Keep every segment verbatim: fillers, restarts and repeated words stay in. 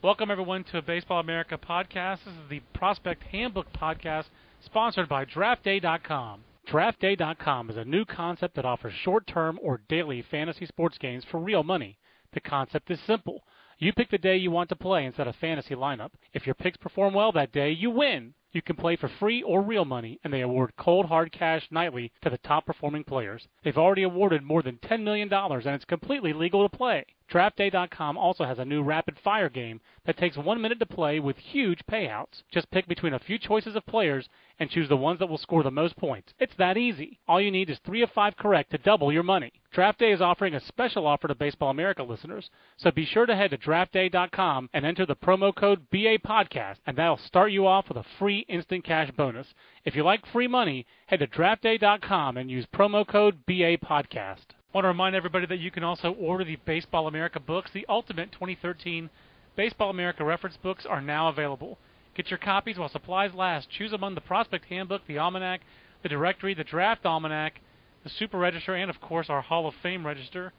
Welcome, everyone, to a Baseball America podcast. This is the Prospect Handbook podcast, sponsored by draft day dot com. draft day dot com is a new concept that offers short-term or daily fantasy sports games for real money. The concept is simple. You pick the day you want to play instead of fantasy lineup. If your picks perform well that day, you win. You can play for free or real money, and they award cold, hard cash nightly to the top-performing players. They've already awarded more than ten million dollars, and it's completely legal to play. draft day dot com also has a new rapid-fire game that takes one minute to play with huge payouts. Just pick between a few choices of players and choose the ones that will score the most points. It's that easy. All you need is three of five correct to double your money. Draft Day is offering a special offer to Baseball America listeners, so be sure to head to draft day dot com and enter the promo code B A podcast, and that'll start you off with a free instant cash bonus. If you like free money, head to draft day dot com and use promo code B A podcast. I want to remind everybody that you can also order the Baseball America books. The Ultimate twenty thirteen Baseball America reference books are now available. Get your copies while supplies last. Choose among the Prospect Handbook, the Almanac, the Directory, the Draft Almanac, the Super Register, and, of course, our Hall of Fame Register.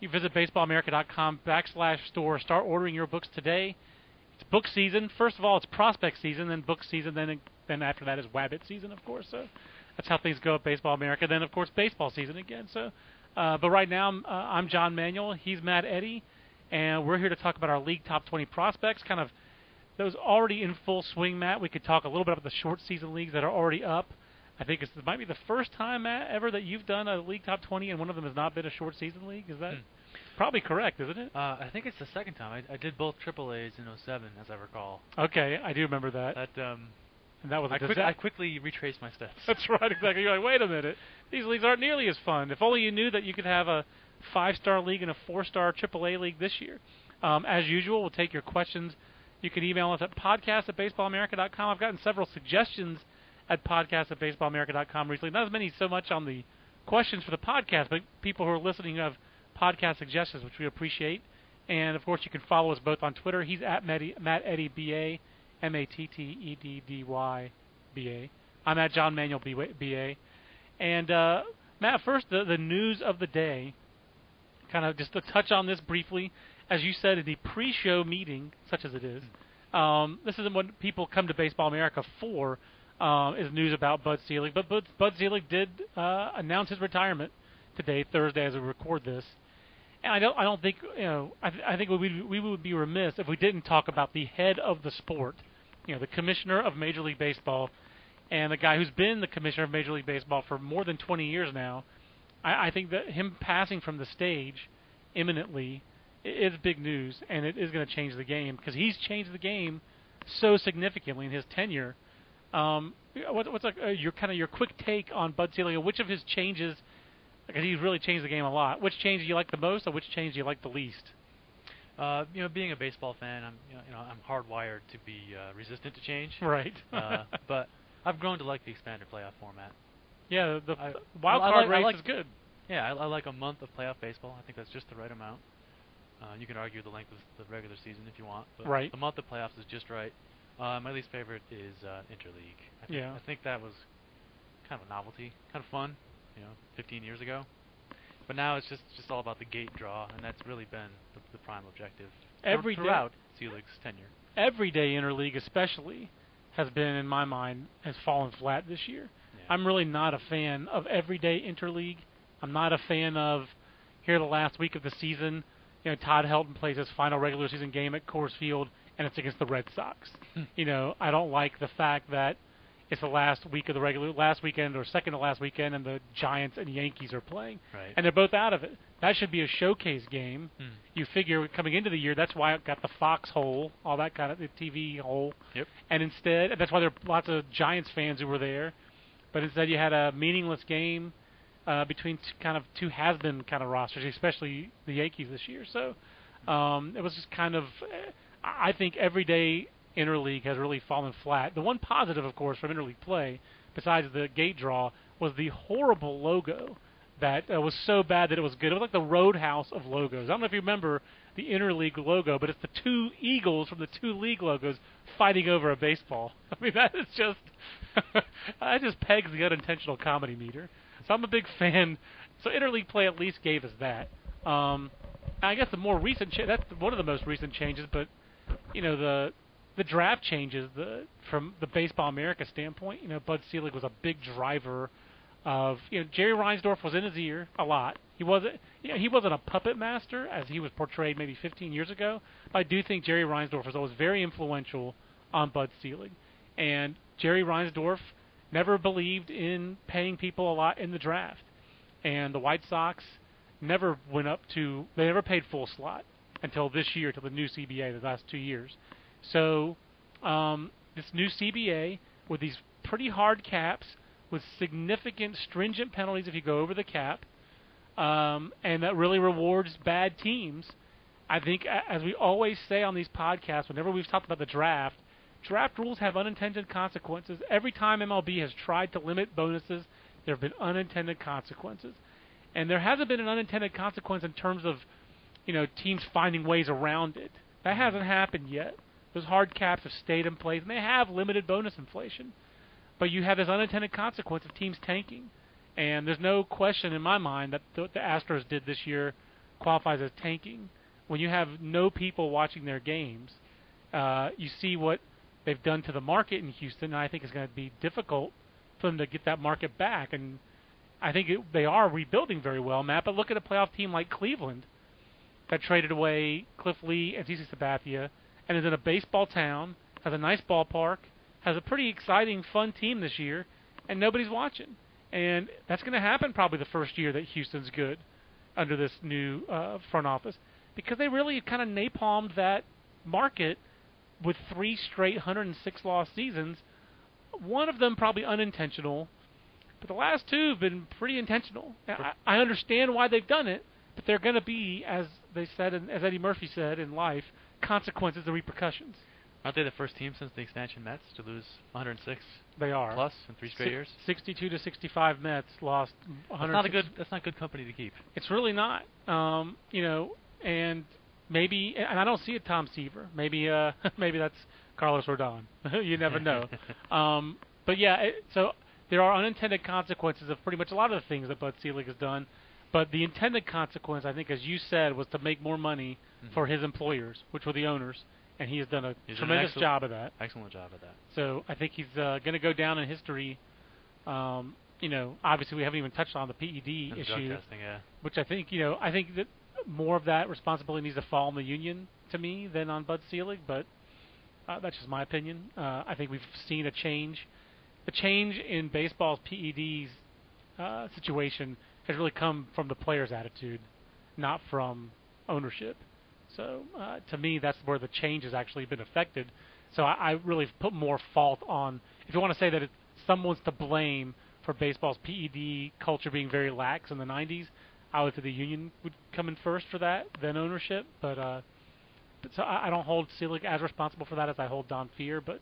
You visit baseballamerica.com backslash store. Start ordering your books today. It's book season. First of all, it's prospect season, then book season, then then after that is Wabbit season, of course. So that's how things go at Baseball America. Then, of course, baseball season again. So, uh, but right now, uh, I'm John Manuel. He's Matt Eddy. And we're here to talk about our League Top twenty prospects, kind of those already in full swing, Matt. We could talk a little bit about the short season leagues that are already up. I think it's, it might be the first time, Matt, ever that you've done a League Top twenty and one of them has not been a short season league. Is that mm. probably correct, isn't it? Uh, I think it's the second time. I, I did both Triple A's in oh seven, as I recall. Okay, I do remember that. That, um, and that was I, quick, I quickly retraced my steps. That's right, exactly. You're like, wait a minute. These leagues aren't nearly as fun. If only you knew that you could have a five-star league and a four-star Triple A league this year. Um, as usual, we'll take your questions. You can email us at podcast at baseball america dot com. I've gotten several suggestions at podcast at baseball america dot com recently. Not as many so much on the questions for the podcast, but people who are listening have podcast suggestions, which we appreciate. And, of course, you can follow us both on Twitter. He's at Matt Eddy, B A, M A T T E D D Y, B A. I'm at John Manuel, B A. And, uh, Matt, first, the, the news of the day, kind of just to touch on this briefly. As you said, in the pre-show meeting, such as it is, um, this isn't what people come to Baseball America for, uh, is news about Bud Selig. But Bud, Bud Selig did uh, announce his retirement today, Thursday, as we record this. And I don't, I don't think, you know, I, th- I think we, we would be remiss if we didn't talk about the head of the sport, you know, the commissioner of Major League Baseball, and the guy who's been the commissioner of Major League Baseball for more than twenty years now. I, I think that him passing from the stage imminently is big news, and it is going to change the game because he's changed the game so significantly in his tenure. Um, what, what's like, uh, your kind of your quick take on Bud Selig? Which of his changes, because he's really changed the game a lot, which change do you like the most, or which change do you like the least? Uh, you know, being a baseball fan, I'm you know I'm hardwired to be uh, resistant to change. Right. uh, but I've grown to like the expanded playoff format. Yeah, the I, wild card I like, race I like, is good. Yeah, I, I like a month of playoff baseball. I think that's just the right amount. Uh, you can argue the length of the regular season if you want, but right. The month of playoffs is just right. Uh, my least favorite is uh, Interleague. I think, yeah. I think that was kind of a novelty, kind of fun, you know, fifteen years ago. But now it's just, just all about the gate draw, and that's really been the, the prime objective every throughout Selig's tenure. Every day Interleague especially has been, in my mind, has fallen flat this year. Yeah. I'm really not a fan of everyday Interleague. I'm not a fan of here the last week of the season. You know, Todd Helton plays his final regular season game at Coors Field, and it's against the Red Sox. You know, I don't like the fact that it's the last week of the regular, last weekend or second to last weekend, and the Giants and Yankees are playing, right. and they're both out of it. That should be a showcase game. Mm. You figure coming into the year, that's why it got the foxhole, all that kind of the T V hole. Yep. And instead, that's why there are lots of Giants fans who were there. But instead, you had a meaningless game uh, between t- kind of two has-been kind of rosters, especially the Yankees this year. So um, it was just kind of. Uh, I think every day Interleague has really fallen flat. The one positive, of course, from Interleague play, besides the gate draw, was the horrible logo that uh, was so bad that it was good. It was like the roadhouse of logos. I don't know if you remember the Interleague logo, but it's the two Eagles from the two league logos fighting over a baseball. I mean, that is just – that just pegs the unintentional comedy meter. So I'm a big fan. So Interleague play at least gave us that. Um, I guess the more recent cha- – that's one of the most recent changes, but – you know, the the draft changes the, from the Baseball America standpoint. You know, Bud Selig was a big driver of, you know, Jerry Reinsdorf was in his ear a lot. He wasn't, you know, he wasn't a puppet master as he was portrayed maybe fifteen years ago. But I do think Jerry Reinsdorf was always very influential on Bud Selig. And Jerry Reinsdorf never believed in paying people a lot in the draft. And the White Sox never went up to, they never paid full slot until this year, until the new C B A, the last two years. So um, this new C B A with these pretty hard caps, with significant stringent penalties if you go over the cap, um, and that really rewards bad teams. I think, as we always say on these podcasts, whenever we've talked about the draft, draft rules have unintended consequences. Every time M L B has tried to limit bonuses, there have been unintended consequences. And there hasn't been an unintended consequence in terms of, you know, teams finding ways around it. That hasn't happened yet. Those hard caps have stayed in place, and they have limited bonus inflation. But you have this unintended consequence of teams tanking. And there's no question in my mind that th- the Astros did this year qualifies as tanking. When you have no people watching their games, uh, you see what they've done to the market in Houston, and I think it's going to be difficult for them to get that market back. And I think it, they are rebuilding very well, Matt, but look at a playoff team like Cleveland that traded away Cliff Lee and Cece Sabathia, and is in a baseball town, has a nice ballpark, has a pretty exciting, fun team this year, and nobody's watching. And that's going to happen probably the first year that Houston's good under this new uh, front office, because they really kind of napalmed that market with three straight one hundred six loss seasons, one of them probably unintentional, but the last two have been pretty intentional. I, I understand why they've done it, but they're going to be, as they said, and as Eddie Murphy said in life, consequences and repercussions. Aren't they the first team since the expansion Mets to lose one hundred six? They are plus in three straight si- years. sixty-two to sixty-five Mets lost. That's not a good. That's not good company to keep. It's really not. Um, you know, and maybe, and I don't see it. Tom Seaver. Maybe, uh, maybe that's Carlos Rodon. You never know. um, but yeah, it, so there are unintended consequences of pretty much a lot of the things that Bud Selig has done. But the intended consequence, I think, as you said, was to make more money mm-hmm. for his employers, which were the owners, and he has done a he's tremendous done job of that. Excellent job of that. So I think he's uh, going to go down in history. Um, you know, obviously we haven't even touched on the P E D and issue, drug testing, yeah. which I think, you know, I think that more of that responsibility needs to fall on the union to me than on Bud Selig, but uh, that's just my opinion. Uh, I think we've seen a change. The change in baseball's P E Ds uh, situation has really come from the player's attitude, not from ownership. So uh, to me, that's where the change has actually been affected. So I, I really put more fault on, if you want to say that it's someone's to blame for baseball's P E D culture being very lax in the nineties, I would say the union would come in first for that, then ownership. But, uh, but so I, I don't hold Selig as responsible for that as I hold Don Fehr, but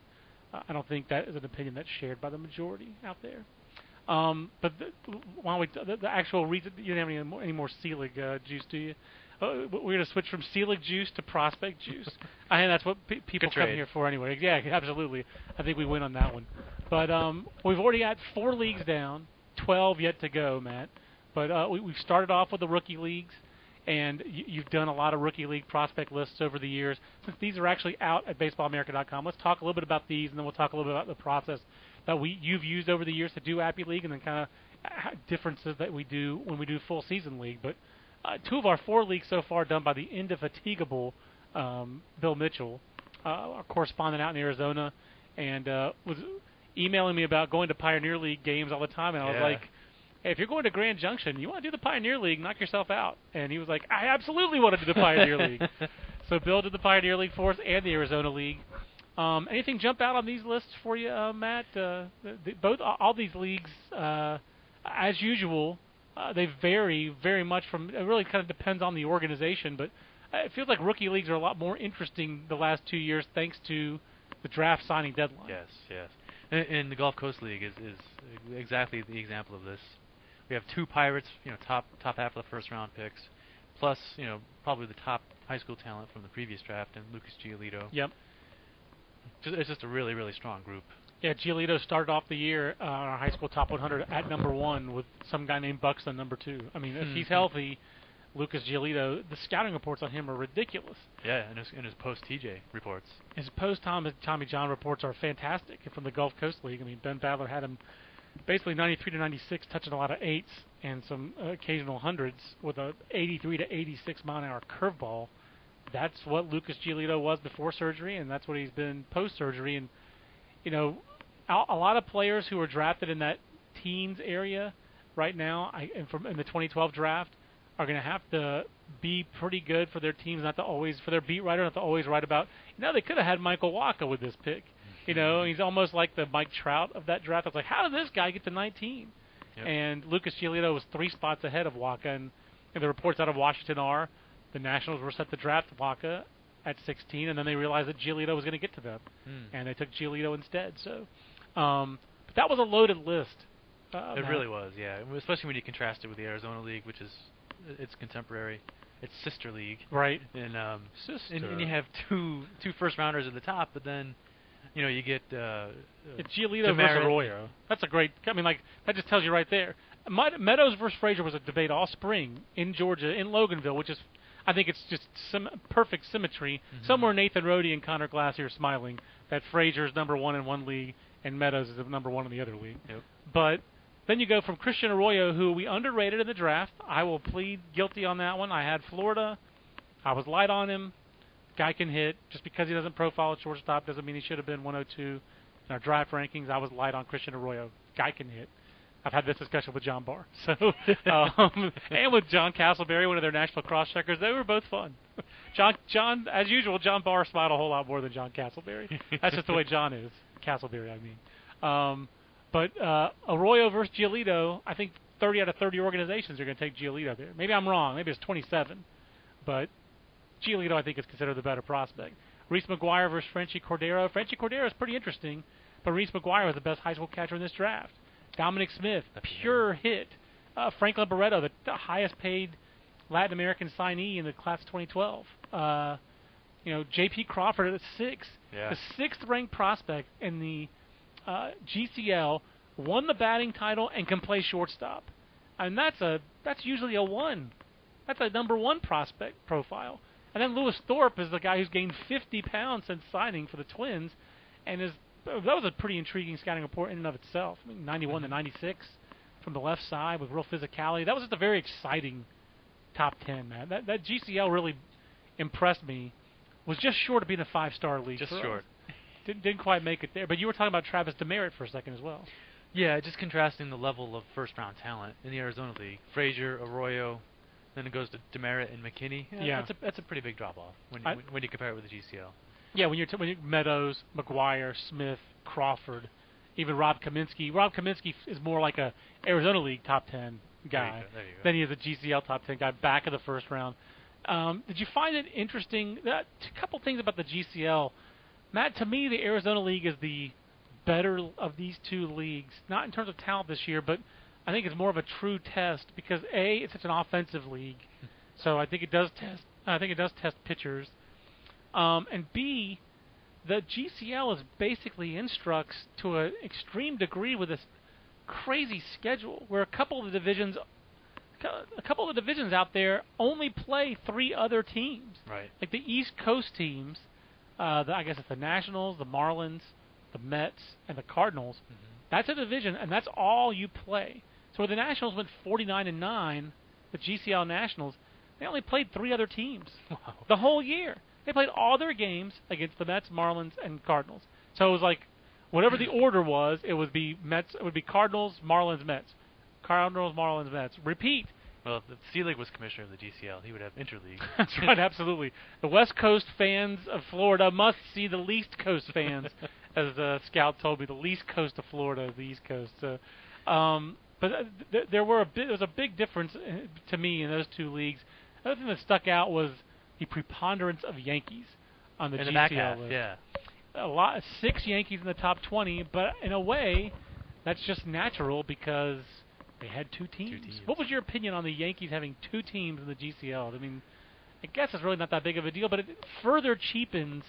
uh, I don't think that is an opinion that's shared by the majority out there. Um, but the, why don't we t- the, the actual reason you don't have any more, any more Selig uh, juice, do you? oh, we're going to switch from Selig juice to Prospect juice. I think that's what pe- people come here for anyway. Yeah, absolutely. I think we win on that one. But um, we've already got four leagues down, twelve yet to go, Matt. But uh, we, we've started off with the rookie leagues, and y- you've done a lot of rookie league prospect lists over the years. Since these are actually out at baseball america dot com, let's talk a little bit about these, and then we'll talk a little bit about the process that we you've used over the years to do Appy League, and then kind of differences that we do when we do full season league. But uh, two of our four leagues so far done by the indefatigable um, Bill Mitchell, uh, our correspondent out in Arizona, and uh, was emailing me about going to Pioneer League games all the time. And I yeah. was like, hey, if you're going to Grand Junction, you want to do the Pioneer League, knock yourself out. And he was like, I absolutely want to do the Pioneer League. So Bill did the Pioneer League for us and the Arizona League. Um, anything jump out on these lists for you, uh, Matt? Uh, the, the, both all these leagues, uh, as usual, uh, they vary very much from. It really kind of depends on the organization, but it feels like rookie leagues are a lot more interesting the last two years thanks to the draft signing deadline. Yes, yes. And, and the Gulf Coast League is, is exactly the example of this. We have two Pirates, you know, top top half of the first round picks, plus you know probably the top high school talent from the previous draft, and Lucas Giolito. Yep. It's just a really, really strong group. Yeah, Giolito started off the year on uh, our high school top one hundred at number one with some guy named Buxton number two. I mean, mm-hmm. if he's healthy, Lucas Giolito, the scouting reports on him are ridiculous. Yeah, and his, his post-T J reports. His post-Tommy Tommy John reports are fantastic from the Gulf Coast League. I mean, Ben Badler had him basically ninety-three to ninety-six, touching a lot of eights and some uh, occasional hundreds with a eighty-three to eighty-six mile an hour curveball. That's what Lucas Giolito was before surgery, and that's what he's been post-surgery. And, you know, a lot of players who were drafted in that teens area right now I, and from in the twenty twelve draft are going to have to be pretty good for their teams, not to always – for their beat writer, not to always write about, you know, they could have had Michael Wacha with this pick. You know, he's almost like the Mike Trout of that draft. I was like, how did this guy get to nineteen? Yep. And Lucas Giolito was three spots ahead of Wacha, and, and the reports out of Washington are – the Nationals were set to draft Vaca at sixteen, and then they realized that Giolito was going to get to them, mm. and they took Giolito instead. So, um, but that was a loaded list. Uh, it really was, yeah. Especially when you contrast it with the Arizona League, which is its contemporary, its sister league, right? And um, sister. And, and you have two two first rounders at the top, but then you know you get uh, Giolito versus Arroyo. That's a great. I mean, like that just tells you right there. Meadows versus Frazier was a debate all spring in Georgia, in Loganville, which is. I think it's just some perfect symmetry. Mm-hmm. Somewhere Nathan Rohde and Connor Glassier are smiling that Frazier's number one in one league and Meadows is number one in the other league. Yep. But then you go from Christian Arroyo, who we underrated in the draft. I will plead guilty on that one. I had Florida. I was light on him. Guy can hit. Just because he doesn't profile at shortstop doesn't mean he should have been one oh two. In our draft rankings, I was light on Christian Arroyo. Guy can hit. I've had this discussion with John Barr, so um, and with John Castleberry, one of their national cross-checkers. They were both fun. John, John, as usual, John Barr smiled a whole lot more than John Castleberry. That's just the way John is. Castleberry, I mean. Um, but uh, Arroyo versus Giolito, I think thirty out of thirty organizations are going to take Giolito there. Maybe I'm wrong. Maybe it's twenty-seven. But Giolito, I think, is considered the better prospect. Reese McGuire versus Frenchie Cordero. Frenchie Cordero is pretty interesting, but Reese McGuire was the best high school catcher in this draft. Dominic Smith, a pure hit. Uh, Franklin Barreto, the, the highest-paid Latin American signee in the class of twenty twelve. Uh, you know, J P. Crawford at six, yeah. the sixth-ranked prospect in the uh, G C L, won the batting title and can play shortstop. And that's a that's usually a one. That's a number one prospect profile. And then Lewis Thorpe is the guy who's gained fifty pounds since signing for the Twins, and is. That was a pretty intriguing scouting report in and of itself. I mean, ninety-one mm-hmm. to ninety-six from the left side with real physicality. That was just a very exciting top ten, man. That, that G C L really impressed me. Was just short of being a five-star league. Just short. Didn't, didn't quite make it there. But you were talking about Travis Demerit for a second as well. Yeah, just contrasting the level of first-round talent in the Arizona League. Frazier, Arroyo, then it goes to Demerit and McKinney. Yeah, yeah. That's, a, that's a pretty big drop-off when you, I, when you compare it with the G C L. Yeah, when you're, t- when you're Meadows, McGuire, Smith, Crawford, even Rob Kaminsky. Rob Kaminsky is more like a Arizona League top ten guy than he is a G C L top ten guy back of the first round. Um, did you find it interesting? A couple things about the G C L. Matt, to me, the Arizona League is the better of these two leagues, not in terms of talent this year, but I think it's more of a true test because, A, it's such an offensive league, So I think it does test. I think it does test pitchers. Um, and B, the G C L is basically instructs to an extreme degree with this crazy schedule, where a couple of the divisions, a couple of the divisions out there only play three other teams. Right. Like the East Coast teams, uh, the, I guess it's the Nationals, the Marlins, the Mets, and the Cardinals. Mm-hmm. That's a division, and that's all you play. So where the Nationals went forty-nine and nine, the G C L Nationals, they only played three other teams wow. the whole year. They played all their games against the Mets, Marlins, and Cardinals. So it was like, whatever the order was, it would be Mets. It would be Cardinals, Marlins, Mets. Cardinals, Marlins, Mets. Repeat. Well, if Selig was commissioner of the G C L, he would have interleague. That's right, absolutely. The West Coast fans of Florida must see the least coast fans, as the scout told me. The least coast of Florida is the East Coast. So, um, but th- there were a bit. There was a big difference to me in those two leagues. Another thing that stuck out was the preponderance of Yankees on the in G C L the back half, list. Yeah, a lot, six Yankees in the top twenty, but in a way, that's just natural because they had two teams. two teams. What was your opinion on the Yankees having two teams in the G C L? I mean, I guess it's really not that big of a deal, but it further cheapens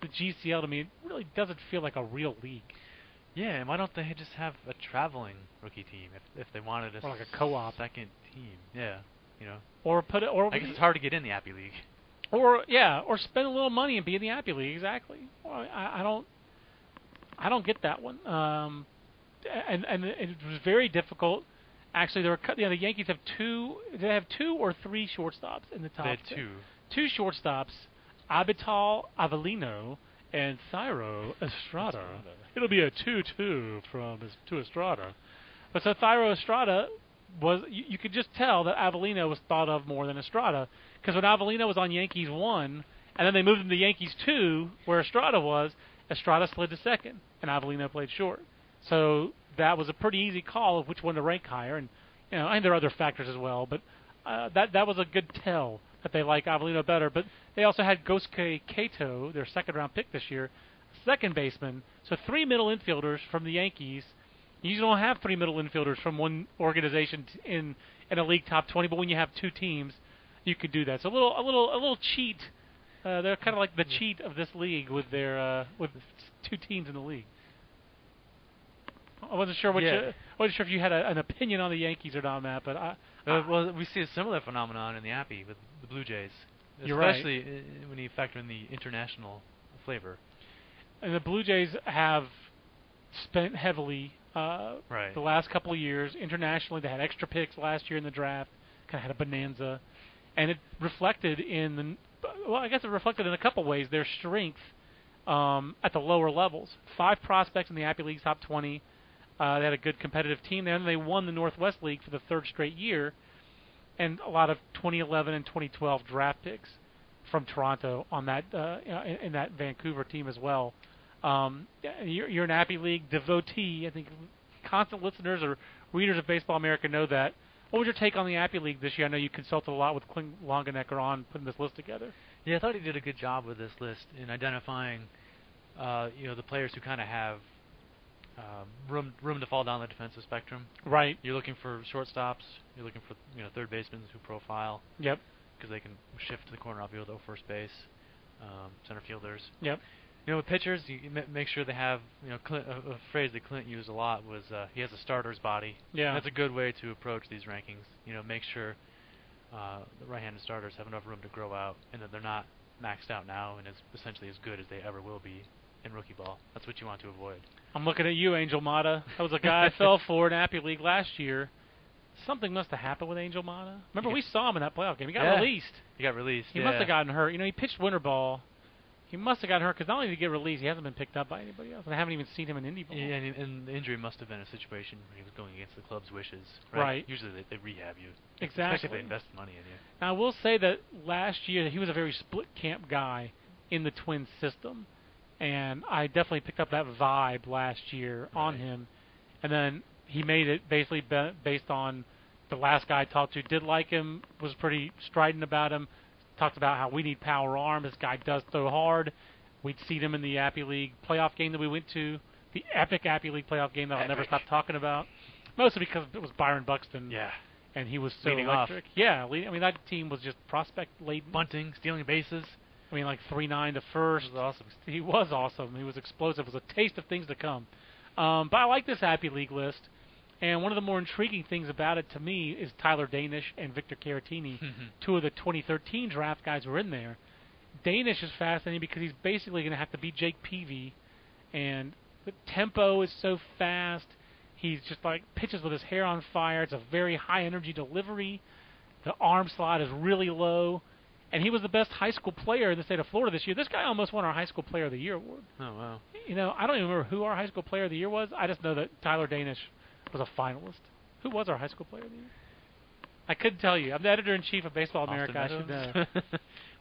the G C L to me. It really doesn't feel like a real league. Yeah, and why don't they just have a traveling rookie team if, if they wanted a, or like a co-op second team? Yeah, you know. Or put it. Or I guess it's hard to get in the Appy League. Or yeah, or spend a little money and be in the Appy League. Exactly. Well, I, I don't, I don't get that one. Um, and and it was very difficult. Actually, there were you know, the Yankees have two. Did they have two or three shortstops in the top? They had two. Two shortstops: Abital Avellino and Thairo Estrada. It'll be a two-two from to Estrada. But so Thairo Estrada was. You, you could just tell that Avellino was thought of more than Estrada. Because when Avellino was on Yankees one, and then they moved him to Yankees two, where Estrada was, Estrada slid to second, and Avellino played short. So that was a pretty easy call of which one to rank higher, and you know, and there are other factors as well. But uh, that that was a good tell that they like Avellino better. But they also had Gosuke Kato, their second-round pick this year, second baseman. So three middle infielders from the Yankees. You don't have three middle infielders from one organization t- in in a league top twenty, but when you have two teams, you could do that. So a little, a little, a little cheat. Uh, they're kind of like the cheat of this league with their uh, with two teams in the league. I wasn't sure what yeah. you, I wasn't sure if you had a, an opinion on the Yankees or not, Matt. But I, uh, well, we see a similar phenomenon in the Appy with the Blue Jays, you're especially right. I- when you factor in the international flavor. And the Blue Jays have spent heavily uh, right. the last couple of years internationally. They had extra picks last year in the draft. Kind of had a bonanza. And it reflected in, the, well, I guess it reflected in a couple ways, their strength um, at the lower levels. Five prospects in the Appy League's top twenty. Uh, they had a good competitive team there, and they won the Northwest League for the third straight year, and a lot of twenty eleven and twenty twelve draft picks from Toronto on that uh, in, in that Vancouver team as well. Um, you're, you're an Appy League devotee. I think constant listeners or readers of Baseball America know that. What was your take on the Appy League this year? I know you consulted a lot with Clint Longenecker on putting this list together. Yeah, I thought he did a good job with this list in identifying, uh, you know, the players who kind of have um, room room to fall down the defensive spectrum. Right. You're looking for shortstops. You're looking for you know third basemen who profile. Yep. Because they can shift to the corner outfield or first base. Um, center fielders. Yep. You know, with pitchers, you m- make sure they have, you know, Clint, a, a phrase that Clint used a lot was uh, he has a starter's body. Yeah. And that's a good way to approach these rankings. You know, make sure uh, the right-handed starters have enough room to grow out and that they're not maxed out now and is essentially as good as they ever will be in rookie ball. That's what you want to avoid. I'm looking at you, Angel Mata. That was a guy I fell for in Appy League last year. Something must have happened with Angel Mata. Remember, we saw him in that playoff game. He got yeah. released. He got released, He yeah. must have gotten hurt. You know, he pitched winter ball. He must have gotten hurt because not only did he get released, he hasn't been picked up by anybody else. And I haven't even seen him in Indy ball. Yeah, and, and the injury must have been a situation where he was going against the club's wishes. Right. right. Usually they, they rehab you. Exactly. Especially if they invest money in you. Now, I will say that last year he was a very split camp guy in the Twins system. And I definitely picked up that vibe last year right. on him. And then he made it basically be- based on the last guy I talked to did like him, was pretty strident about him. Talked about how we need power arm. This guy does throw hard. We'd seen him in the Appy League playoff game that we went to, the epic Appy League playoff game that epic. I'll never stop talking about, mostly because it was Byron Buxton. Yeah. and he was so leading electric. Off. Yeah, I mean, that team was just prospect-laden. Bunting, stealing bases. I mean, like three nine to first. Was awesome. He was awesome. He was explosive. It was a taste of things to come. Um, but I like this Happy League list. And one of the more intriguing things about it to me is Tyler Danish and Victor Caratini, mm-hmm. two of the twenty thirteen draft guys were in there. Danish is fascinating because he's basically going to have to beat Jake Peavy, and the tempo is so fast. He's just like pitches with his hair on fire. It's a very high-energy delivery. The arm slot is really low, and he was the best high school player in the state of Florida this year. This guy almost won our High School Player of the Year award. Oh, wow. You know, I don't even remember who our High School Player of the Year was. I just know that Tyler Danish was a finalist. Who was our High School Player of the Year? I couldn't tell you. I'm the editor-in-chief of Baseball America. I should know.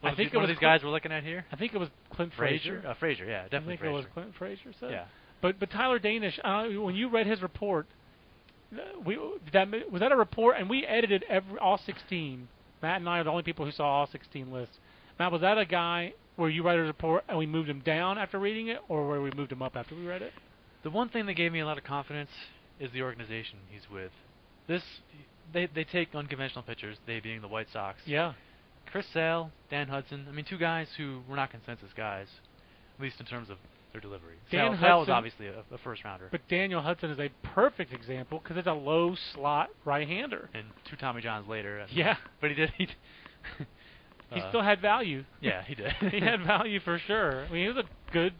Well, I think one it was of these guys Clint, we're looking at here. I think it was Clint Frazier. Frazier, uh, Frazier yeah, definitely. I think Frazier. It was Clint Frazier. So. Yeah. But but Tyler Danish, uh, when you read his report, we that was that a report? And we edited every all sixteen. Matt and I are the only people who saw all sixteen lists. Matt, was that a guy where you read a report and we moved him down after reading it, or where we moved him up after we read it? The one thing that gave me a lot of confidence is the organization he's with. This they they take unconventional pitchers, they being the White Sox. Yeah. Chris Sale, Dan Hudson. I mean, two guys who were not consensus guys, at least in terms of their delivery. Dan Sale, Hudson, Sale was obviously a, a first-rounder. But Daniel Hudson is a perfect example because it's a low-slot right-hander. And two Tommy Johns later. Yeah. But he did. He, he uh, still had value. Yeah, he did. He had value for sure. I mean, he was a good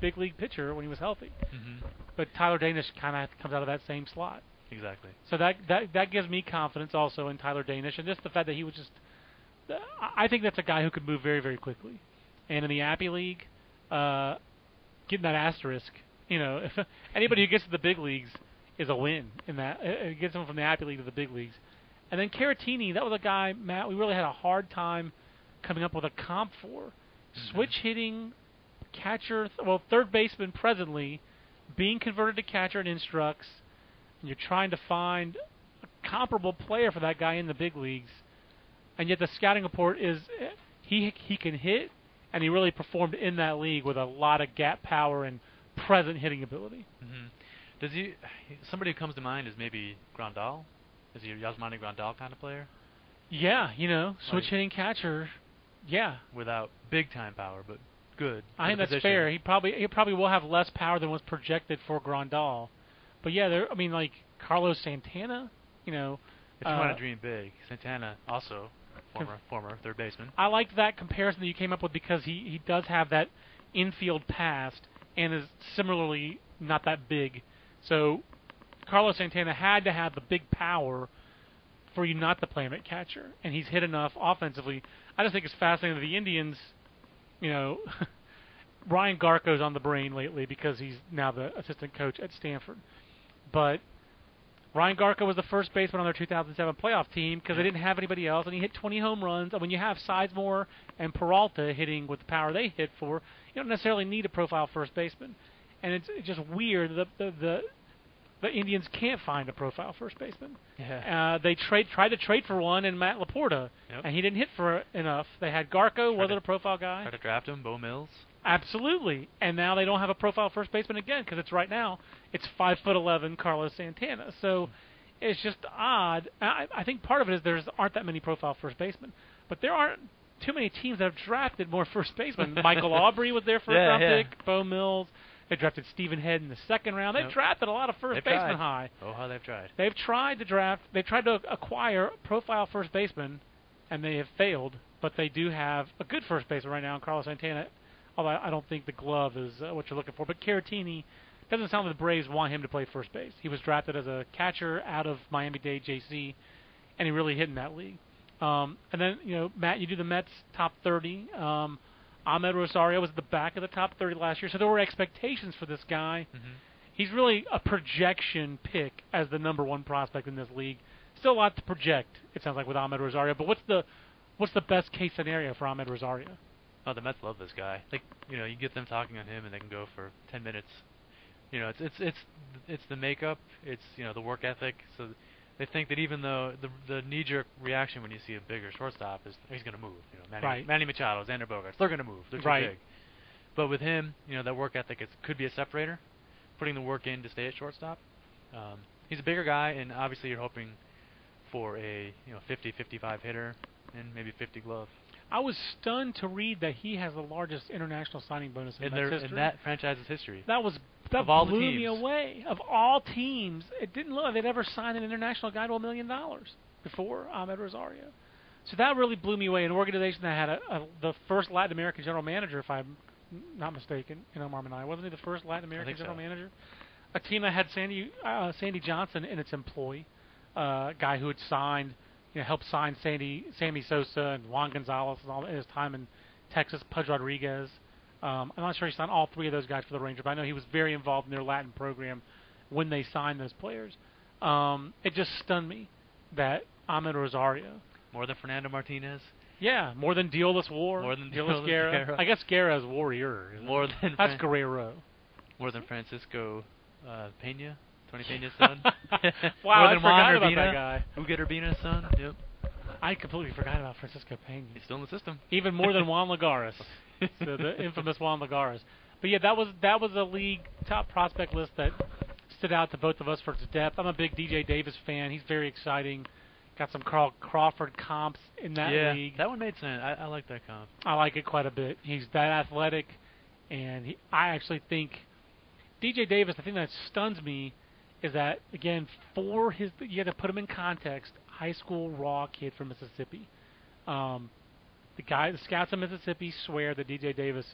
big league pitcher when he was healthy. Mm-hmm. But Tyler Danish kind of comes out of that same slot. Exactly. So that, that, that gives me confidence also in Tyler Danish, and just the fact that he was just I think that's a guy who could move very, very quickly. And in the Appy League, uh, getting that asterisk, you know, anybody who gets to the big leagues is a win in that. It gets them from the Appy League to the big leagues. And then Caratini, that was a guy, Matt, we really had a hard time coming up with a comp for. Mm-hmm. Switch hitting, catcher, th- well, third baseman presently, being converted to catcher and instructs, and you're trying to find a comparable player for that guy in the big leagues. And yet the scouting report is he he can hit, and he really performed in that league with a lot of gap power and present hitting ability. Mm-hmm. Does he? Somebody who comes to mind is maybe Grandal. Is he a Yasmani Grandal kind of player? Yeah, you know, switch like hitting catcher. Yeah, without big time power, but good. I think that's position. Fair. He probably he probably will have less power than was projected for Grandal. But yeah, there. I mean, like Carlos Santana. You know, if you uh, want to dream big, Santana also. Former, former third baseman. I like that comparison that you came up with because he, he does have that infield past and is similarly not that big. So Carlos Santana had to have the big power for you not to play him at catcher, and he's hit enough offensively. I just think it's fascinating that the Indians, you know, Ryan Garco's on the brain lately because he's now the assistant coach at Stanford. But Ryan Garco was the first baseman on their two thousand seven playoff team because they didn't have anybody else, and he hit twenty home runs. And when you have Sizemore and Peralta hitting with the power they hit for, you don't necessarily need a profile first baseman. And it's just weird that the, the, the Indians can't find a profile first baseman. Yeah. Uh, they trade tried to trade for one in Matt Laporta, yep. and he didn't hit for enough. They had Garco, wasn't a profile guy. Tried to draft him, Bo Mills. Absolutely, and now they don't have a profile first baseman again because it's right now it's five foot eleven Carlos Santana. So it's just odd. I, I think part of it is there aren't that many profile first basemen, but there aren't too many teams that have drafted more first basemen. Michael Aubrey was their first yeah, round yeah. pick. Bo Mills. They drafted Stephen Head in the second round. They nope. drafted a lot of first they've basemen tried. high. Oh, how they've tried. They've tried to draft. They've tried to acquire profile first basemen, and they have failed. But they do have a good first baseman right now, in Carlos Santana. Although I don't think the glove is uh, what you're looking for. But Caratini, doesn't sound like the Braves want him to play first base. He was drafted as a catcher out of Miami-Dade J C, and he really hit in that league. Um, and then, you know, Matt, you do the Mets top thirty. Um, Amed Rosario was at the back of the top thirty last year, so there were expectations for this guy. Mm-hmm. He's really a projection pick as the number one prospect in this league. Still a lot to project, it sounds like, with Amed Rosario. But what's the what's the best-case scenario for Amed Rosario? Oh, the Mets love this guy. Like, you know, you get them talking on him, and they can go for ten minutes. You know, it's it's it's it's the makeup, it's you know the work ethic. So they think that even though the the knee-jerk reaction when you see a bigger shortstop is he's going to move. You know, Manny, right. Manny Machado, Xander Bogaerts, they're going to move. They're too right. big. But with him, you know, that work ethic it's, could be a separator, putting the work in to stay at shortstop. Um, he's a bigger guy, and obviously you're hoping for a you know fifty, fifty-five hitter and maybe fifty glove. I was stunned to read that he has the largest international signing bonus in, in, their, history. in that franchise's history. That was that blew me away. Of all teams, it didn't look like they'd ever signed an international guy to a million dollars before Amed Rosario. So that really blew me away. An organization that had a, a, the first Latin American general manager, if I'm not mistaken, in Omar Minaya. Wasn't he the first Latin American general so. manager? A team that had Sandy uh, Sandy Johnson in its employ, a uh, guy who had signed. You know, helped sign Sandy, Sammy Sosa and Juan Gonzalez and all in his time in Texas, Pudge Rodriguez. Um, I'm not sure he signed all three of those guys for the Rangers, but I know he was very involved in their Latin program when they signed those players. Um, it just stunned me that Amed Rosario. More than Fernando Martinez? Yeah, more than Diolis War. More than Diolis Guerra. I guess Guerra is Warrior. More than Fran- That's Guerrero. More than Francisco uh, Pena? Tony Pena's son. Wow, I forgot about that guy. Uget Urbina's son. Yep. I completely forgot about Francisco Pena. He's still in the system. Even more than Juan Lagares, so the infamous Juan Lagares. But yeah, that was that was a league top prospect list that stood out to both of us for its depth. I'm a big D J Davis fan. He's very exciting. Got some Carl Crawford comps in that yeah, league. That one made sense. I, I like that comp. I like it quite a bit. He's that athletic, and he, I actually think D J Davis. The thing that stuns me. Is that, again, for his, you had to put him in context, high school raw kid from Mississippi. Um, the guy, the scouts in Mississippi swear that D J Davis'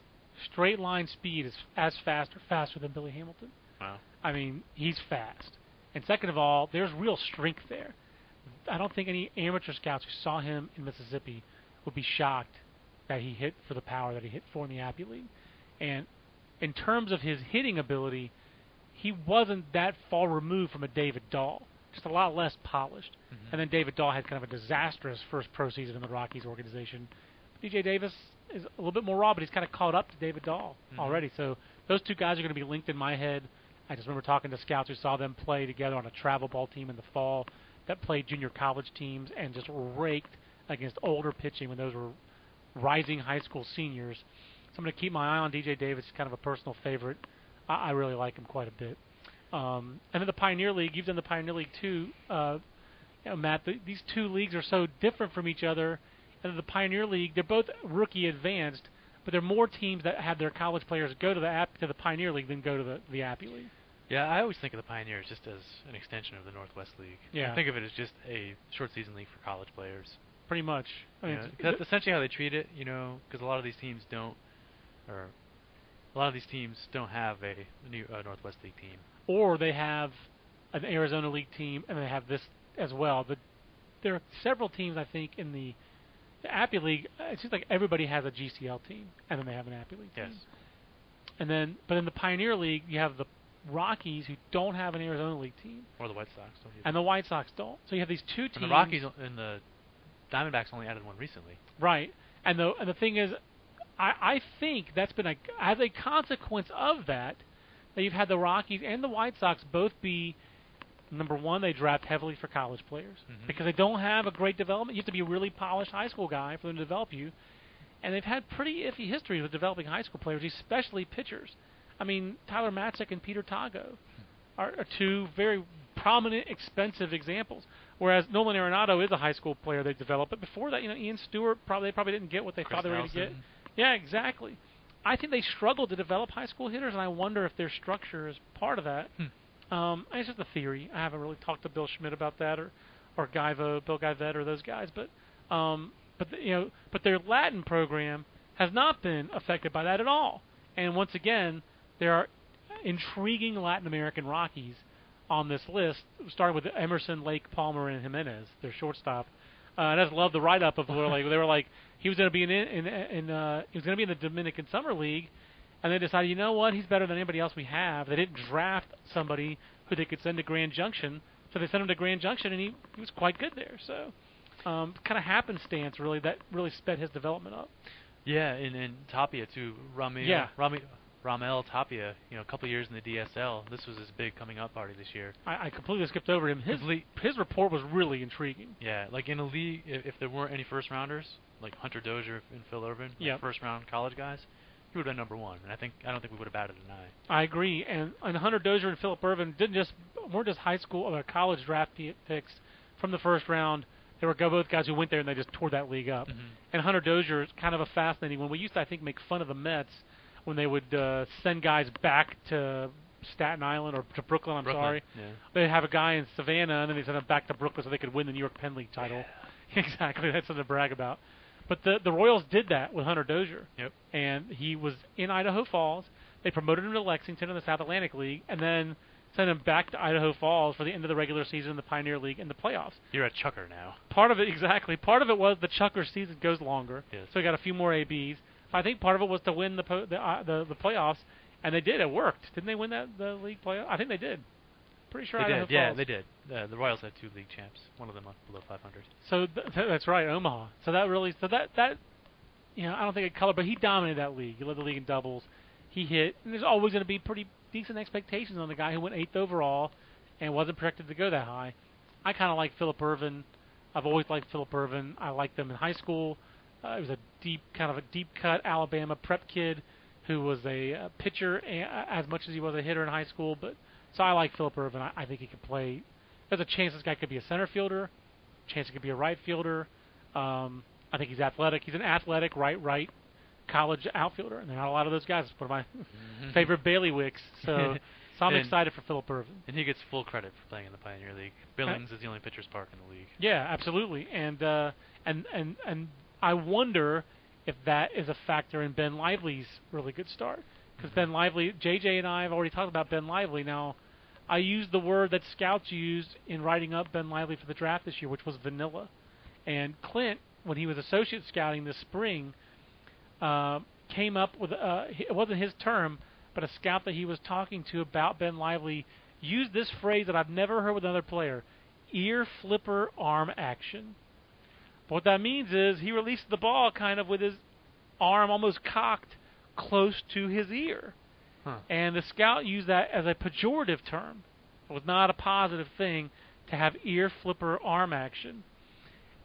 straight line speed is as fast or faster than Billy Hamilton. Wow. I mean, he's fast. And second of all, there's real strength there. I don't think any amateur scouts who saw him in Mississippi would be shocked that he hit for the power that he hit for in the Appy League. And in terms of his hitting ability, he wasn't that far removed from a David Dahl, just a lot less polished. Mm-hmm. And then David Dahl had kind of a disastrous first pro season in the Rockies organization. D J Davis is a little bit more raw, but he's kind of caught up to David Dahl mm-hmm. already. So those two guys are going to be linked in my head. I just remember talking to scouts who saw them play together on a travel ball team in the fall that played junior college teams and just raked against older pitching when those were rising high school seniors. So I'm going to keep my eye on D J Davis. He's kind of a personal favorite. I really like him quite a bit. Um, and then the Pioneer League, you've done the Pioneer League too, uh, you know, Matt. The, these two leagues are so different from each other. And the Pioneer League, they're both rookie advanced, but there are more teams that have their college players go to the app, to the Pioneer League than go to the, the Appy League. Yeah, I always think of the Pioneers just as an extension of the Northwest League. Yeah. I think of it as just a short season league for college players. Pretty much. I mean, you know, that's essentially how they treat it, you know, because a lot of these teams don't, or a lot of these teams don't have a new uh, Northwest League team. Or they have an Arizona League team, and they have this as well. But there are several teams, I think, in the, the Appy League. It seems like everybody has a G C L team, and then they have an Appy League yes. team. And then, but in the Pioneer League, you have the Rockies, who don't have an Arizona League team. Or the White Sox. Don't and the White Sox don't. So you have these two teams. And the Rockies and the Diamondbacks only added one recently. Right. And the, and the thing is, I think that's been a, as a consequence of that, that you've had the Rockies and the White Sox both be, number one, they draft heavily for college players mm-hmm. because they don't have a great development. You have to be a really polished high school guy for them to develop you. And they've had pretty iffy histories with developing high school players, especially pitchers. I mean, Tyler Matzik and Peter Tago are, are two very prominent, expensive examples, whereas Nolan Arenado is a high school player they developed. But before that, you know, Ian Stewart, probably they probably didn't get what they Chris thought they were going to get. Yeah, exactly. I think they struggle to develop high school hitters, and I wonder if their structure is part of that. Hmm. Um, it's just a theory. I haven't really talked to Bill Schmidt about that, or or Guyvo, Bill Guyvette, or those guys. But um, but the, you know, but their Latin program has not been affected by that at all. And once again, there are intriguing Latin American Rockies on this list, starting with Emerson, Lake, Palmer, and Jimenez, their shortstop. Uh, and I just love the write-up of like they were like. He was going to be in, in, in uh, he was going to be in the Dominican Summer League, and they decided, you know what, he's better than anybody else we have. They didn't draft somebody who they could send to Grand Junction, so they sent him to Grand Junction, and he, he was quite good there. So, um, kind of happenstance really that really sped his development up. Yeah, and, and Tapia too, Ramel, yeah. Ramel, Ramel Tapia. You know, a couple of years in the D S L. This was his big coming up party this year. I, I completely skipped over him. His his report was really intriguing. Yeah, like in a league, if, if there weren't any first rounders. Like Hunter Dozier and Phil Irvin, like yep. first-round college guys, he would have been number one, and I think I don't think we would have batted an eye. I agree, and and Hunter Dozier and Philip Irvin didn't just weren't just high school or college draft picks from the first round. They were both guys who went there and they just tore that league up. Mm-hmm. And Hunter Dozier is kind of a fascinating one. We used to, I think, make fun of the Mets when they would uh, send guys back to Staten Island or to Brooklyn, I'm Brooklyn. sorry. Yeah. They'd have a guy in Savannah and then they'd send him back to Brooklyn so they could win the New York Penn League title. Yeah. Exactly. That's something to brag about. But the, the Royals did that with Hunter Dozier. Yep. And he was in Idaho Falls. They promoted him to Lexington in the South Atlantic League and then sent him back to Idaho Falls for the end of the regular season in the Pioneer League and the playoffs. You're a chucker now. Part of it, exactly. Part of it was the chucker season goes longer. Yes. So he got a few more A Bs. I think part of it was to win the po- the, uh, the the playoffs, and they did. It worked. Didn't they win that the league playoff? I think they did. Pretty sure they Idaho did. Falls. Yeah, they did. Uh, the Royals had two league champs. One of them on below five hundred. So th- th- that's right, Omaha. So that really, so that that, you know, I don't think it colored, but he dominated that league. He led the league in doubles. He hit, and there's always going to be pretty decent expectations on the guy who went eighth overall and wasn't projected to go that high. I kind of like Philip Irvin. I've always liked Philip Irvin. I liked them in high school. Uh, he was a deep, kind of a deep-cut Alabama prep kid who was a uh, pitcher a- as much as he was a hitter in high school. But so I like Philip Irvin. I, I think he could play. There's a chance this guy could be a center fielder. Chance he could be a right fielder. Um, I think he's athletic. He's an athletic right, right. college outfielder, and there are not a lot of those guys. It's one of my favorite bailiwicks, so, so I'm excited for Philip Irvin. And he gets full credit for playing in the Pioneer League. Billings uh, is the only pitcher's park in the league. Yeah, absolutely, and uh, and and and I wonder if that is a factor in Ben Lively's really good start, because Ben Lively, J J and I have already talked about Ben Lively. Now, I used the word that scouts used in writing up Ben Lively for the draft this year, which was vanilla, and Clint, when he was associate scouting this spring, Uh, came up with, uh, it wasn't his term, but a scout that he was talking to about Ben Lively used this phrase that I've never heard with another player, ear flipper arm action. But what that means is he released the ball kind of with his arm almost cocked close to his ear. Huh. And the scout used that as a pejorative term. It was not a positive thing to have ear flipper arm action.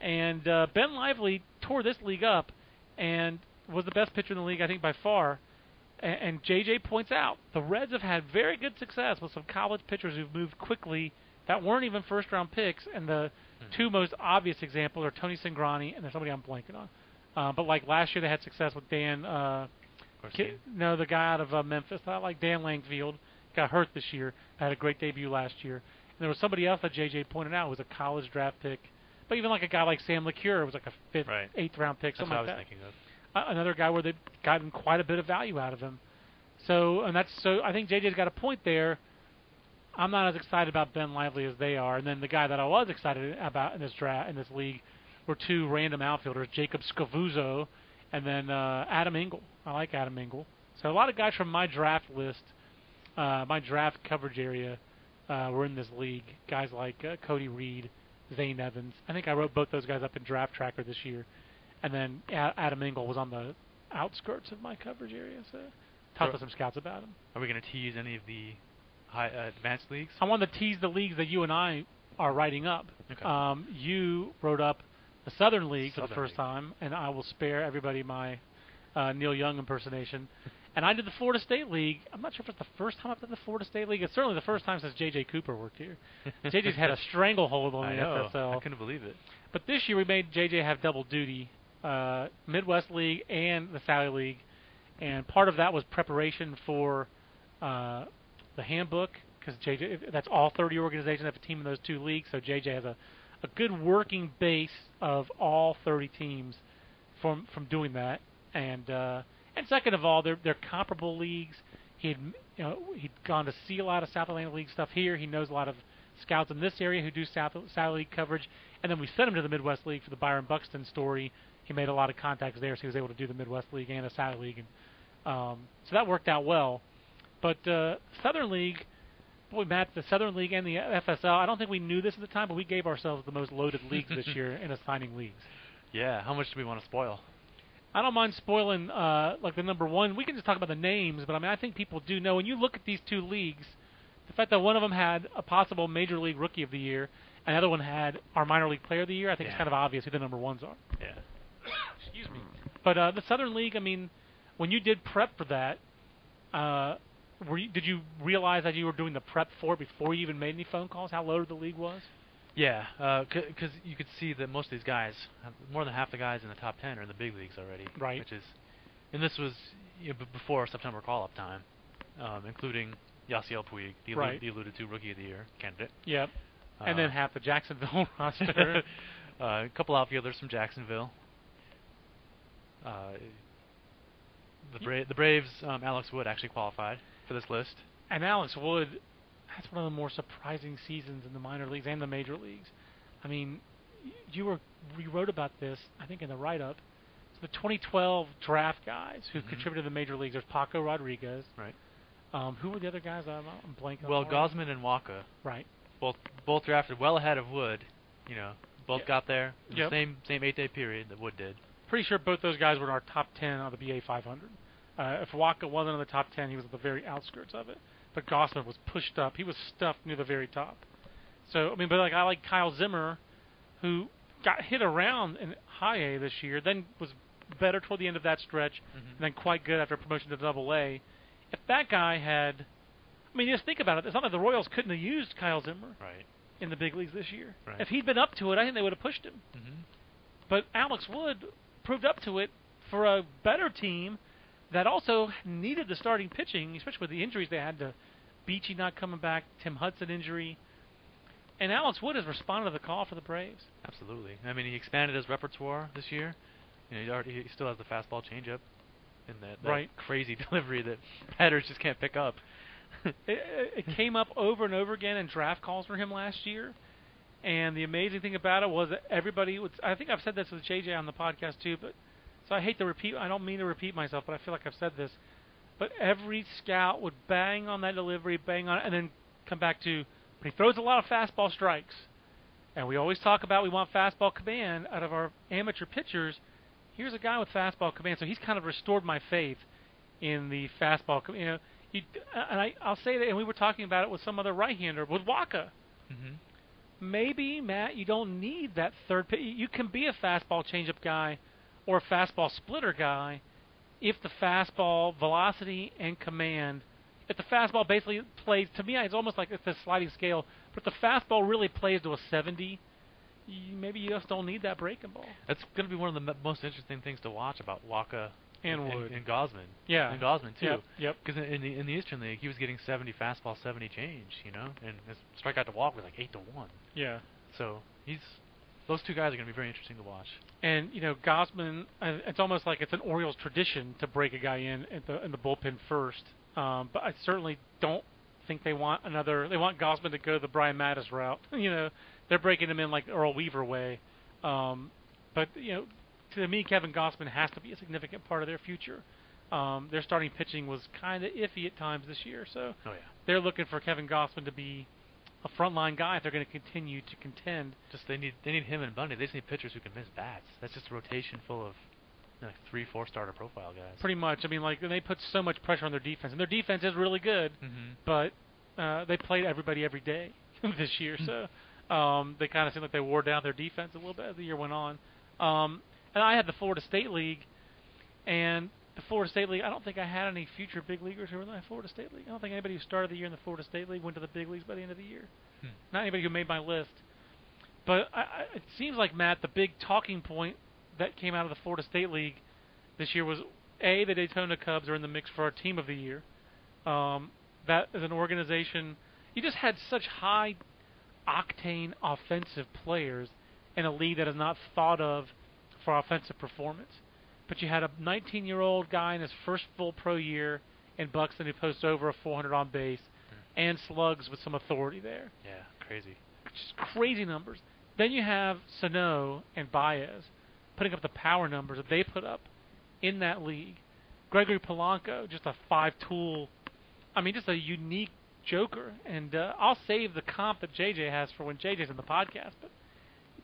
And uh, Ben Lively tore this league up and was the best pitcher in the league, I think, by far. And, and J J points out the Reds have had very good success with some college pitchers who've moved quickly that weren't even first-round picks. And the mm-hmm. two most obvious examples are Tony Cingrani and there's somebody I'm blanking on. Uh, but, like, last year they had success with Dan uh, – Ki- no, the guy out of uh, Memphis. I like Dan Langfield. Got hurt this year. Had a great debut last year. And there was somebody else that J J pointed out was a college draft pick. But even, like, a guy like Sam LaCure was, like, a fifth, right. eighth-round pick, something like that. That's what I was thinking of. Another guy where they've gotten quite a bit of value out of him. So, and that's so. I think J J's got a point there. I'm not as excited about Ben Lively as they are. And then the guy that I was excited about in this draft, in this league, were two random outfielders, Jacob Scavuzzo and then uh, Adam Engel. I like Adam Engel. So a lot of guys from my draft list, uh, my draft coverage area, uh, were in this league. Guys like uh, Cody Reed, Zane Evans. I think I wrote both those guys up in Draft Tracker this year. And then Adam Engel was on the outskirts of my coverage area, so talked to some scouts about him. Are we going to tease any of the high, uh, advanced leagues? I want to tease the leagues that you and I are writing up. Okay. Um, you wrote up the Southern League Southern for the first league. time, and I will spare everybody my uh, Neil Young impersonation. And I did the Florida State League. I'm not sure if it's the first time I've done the Florida State League. It's certainly the first time since J J. Cooper worked here. J J's had a stranglehold on I the know. F S L. I couldn't believe it. But this year we made J J have double duty. Uh, Midwest League and the Sally League, and part of that was preparation for uh, the handbook, because J J, that's all thirty organizations have a team in those two leagues, so J J has a, a good working base of all thirty teams from from doing that, and uh, and second of all, they're they're comparable leagues. He'd you know he'd gone to see a lot of South Atlantic League stuff here. He knows a lot of scouts in this area who do South Sally League coverage, and then we sent him to the Midwest League for the Byron Buxton story. He made a lot of contacts there, so he was able to do the Midwest League and the Southern League. And, um, so that worked out well. But uh, Southern League, boy, Matt, the Southern League and the F S L, I don't think we knew this at the time, but we gave ourselves the most loaded leagues this year in assigning leagues. Yeah, how much do we want to spoil? I don't mind spoiling, uh, like, the number one. We can just talk about the names, but, I mean, I think people do know. When you look at these two leagues, the fact that one of them had a possible Major League Rookie of the Year, and the other one had our Minor League Player of the Year, I think yeah. it's kind of obvious who the number ones are. Yeah. Excuse me. But uh, the Southern League, I mean, when you did prep for that, uh, were you, did you realize that you were doing the prep for it before you even made any phone calls, how loaded the league was? Yeah, because uh, you could see that most of these guys, more than half the guys in the top ten are in the big leagues already. Right. Which is, and this was you know, b- before September call-up time, um, including Yasiel Puig, the, right. allu- the alluded to Rookie of the Year candidate. Yep. Uh, and then half the Jacksonville roster. uh, a couple outfielders from Jacksonville. Uh, the, Bra- the Braves, um, Alex Wood actually qualified for this list. And Alex Wood... That's one of the more surprising seasons in the minor leagues and the major leagues. I mean, you were you wrote about this, I think, in the write-up. So the twenty twelve draft guys who mm-hmm. contributed to the major leagues, there's Paco Rodriguez. Right. Um, who were the other guys? I'm, I'm blanking well, on. Well, Gausman and Waka. Right. Both both drafted well ahead of Wood. You know, both yep. got there in yep. the same same eight-day period that Wood did. Pretty sure both those guys were in our top ten on the B A five hundred. Uh, if Waka wasn't in the top ten, he was at the very outskirts of it. But Gausman was pushed up. He was stuffed near the very top. So, I mean, but like I like Kyle Zimmer, who got hit around in high A this year, then was better toward the end of that stretch, mm-hmm. and then quite good after promotion to double A. If that guy had, I mean, just think about it. It's not like the Royals couldn't have used Kyle Zimmer right. in the big leagues this year. Right. If he'd been up to it, I think they would have pushed him. Mm-hmm. But Alex Wood proved up to it for a better team that also needed the starting pitching, especially with the injuries they had to Beachy not coming back, Tim Hudson injury. And Alex Wood has responded to the call for the Braves. Absolutely. I mean, he expanded his repertoire this year. You know, he, already, he still has the fastball changeup and that, that right. crazy delivery that batters just can't pick up. it, it came up over and over again in draft calls for him last year. And the amazing thing about it was that everybody would – I think I've said this with J J on the podcast too, but – so I hate to repeat, I don't mean to repeat myself, but I feel like I've said this. But every scout would bang on that delivery, bang on it, and then come back to, but he throws a lot of fastball strikes. And we always talk about we want fastball command out of our amateur pitchers. Here's a guy with fastball command. So he's kind of restored my faith in the fastball command. You know, you, and I, I'll say that, and we were talking about it with some other right-hander, with Waka. Mm-hmm. Maybe, Matt, you don't need that third pitch. You can be a fastball changeup guy or a fastball splitter guy if the fastball velocity and command, if the fastball basically plays, to me it's almost like it's a sliding scale, but if the fastball really plays to a seventy, you, maybe you just don't need that breaking ball. That's going to be one of the m- most interesting things to watch about Waka and, and Wood. And, and Gausman. Yeah. And Gausman, too. Yep. Because yep. in, in, the, in the Eastern League, he was getting seventy fastball, seventy change, you know, and his strikeout to walk was like eight to one. Yeah. So he's... Those two guys are going to be very interesting to watch. And, you know, Gausman, uh, it's almost like it's an Orioles tradition to break a guy in at the, in the bullpen first. Um, but I certainly don't think they want another – they want Gausman to go the Brian Mattis route. You know, they're breaking him in like Earl Weaver way. Um, but, you know, to me, Kevin Gausman has to be a significant part of their future. Um, their starting pitching was kind of iffy at times this year. So oh, yeah. they're looking for Kevin Gausman to be – a frontline guy if they're going to continue to contend. Just they need they need him and Bundy. They just need pitchers who can miss bats. That's just a rotation full of you know, three, four starter profile guys. Pretty much. I mean, like they put so much pressure on their defense, and their defense is really good. Mm-hmm. But uh, they played everybody every day this year, so um, they kind of seemed like they wore down their defense a little bit as the year went on. Um, and I had the Florida State League, and the Florida State League, I don't think I had any future big leaguers who were in the Florida State League. I don't think anybody who started the year in the Florida State League went to the big leagues by the end of the year. Hmm. Not anybody who made my list. But I, I, it seems like, Matt, the big talking point that came out of the Florida State League this year was, A, the Daytona Cubs are in the mix for our team of the year. Um, that is an organization. You just had such high-octane offensive players in a league that is not thought of for offensive performance. But you had a nineteen-year-old guy in his first full pro year in Buxton who posts over a four hundred on base mm. and slugs with some authority there. Yeah, crazy. Just crazy numbers. Then you have Sano and Baez putting up the power numbers that they put up in that league. Gregory Polanco, just a five-tool, I mean, just a unique joker. And uh, I'll save the comp that J J has for when J J's in the podcast, but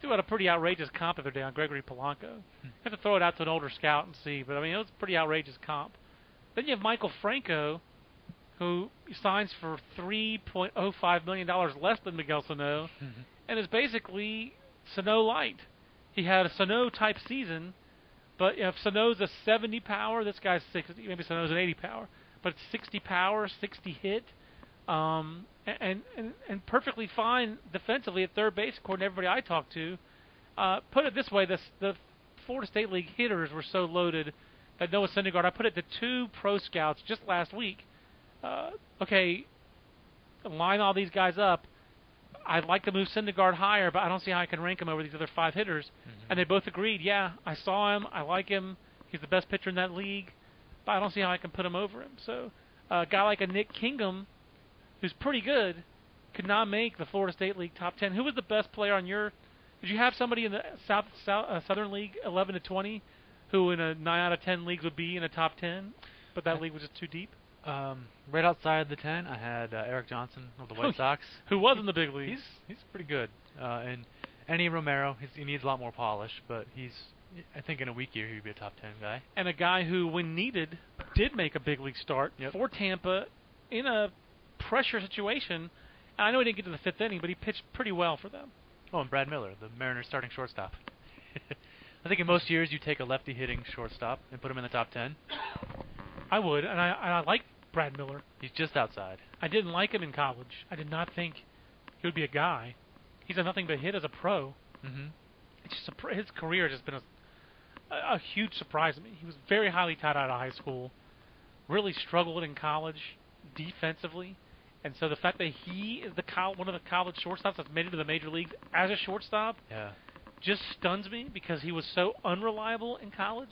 threw out a pretty outrageous comp the other day on Gregory Polanco. Hmm. Have to throw it out to an older scout and see, but I mean, it was a pretty outrageous comp. Then you have Michael Franco, who signs for three point oh five million dollars less than Miguel Sano, mm-hmm. and is basically Sano light. He had a Sano-type season, but if Sano's a seventy power, this guy's sixty. Maybe Sano's an eighty power, but sixty power, sixty hit. um, and, and and perfectly fine defensively at third base, according to everybody I talked to. Uh, put it this way, this, the Florida State League hitters were so loaded that Noah Syndergaard, I put it to two pro scouts just last week, uh, okay, line all these guys up. I'd like to move Syndergaard higher, but I don't see how I can rank him over these other five hitters. Mm-hmm. And they both agreed, yeah, I saw him, I like him, he's the best pitcher in that league, but I don't see how I can put him over him. So uh, a guy like a Nick Kingham, who's pretty good, could not make the Florida State League top ten. Who was the best player on your – did you have somebody in the South, South uh, Southern League, eleven to twenty, who in a nine out of ten league would be in a top ten, but that league was just too deep? Um, right outside of the ten, I had uh, Eric Johnson of the White Sox, who was in the big leagues. He's he's pretty good, uh, and Andy Romero. He's, he needs a lot more polish, but he's I think in a weak year he'd be a top ten guy. And a guy who, when needed, did make a big league start yep. for Tampa in a pressure situation. And I know he didn't get to the fifth inning, but he pitched pretty well for them. Oh, and Brad Miller, the Mariners' starting shortstop. I think in most years you take a lefty hitting shortstop and put him in the top ten. I would, and I, and I like Brad Miller. He's just outside. I didn't like him in college. I did not think he would be a guy. He's done nothing but hit as a pro. Mm-hmm. It's just a pr- his career has just been a, a, a huge surprise to me. He was very highly touted out of high school, really struggled in college defensively, and so the fact that he is the col- one of the college shortstops that's made it to the major leagues as a shortstop yeah. just stuns me because he was so unreliable in college.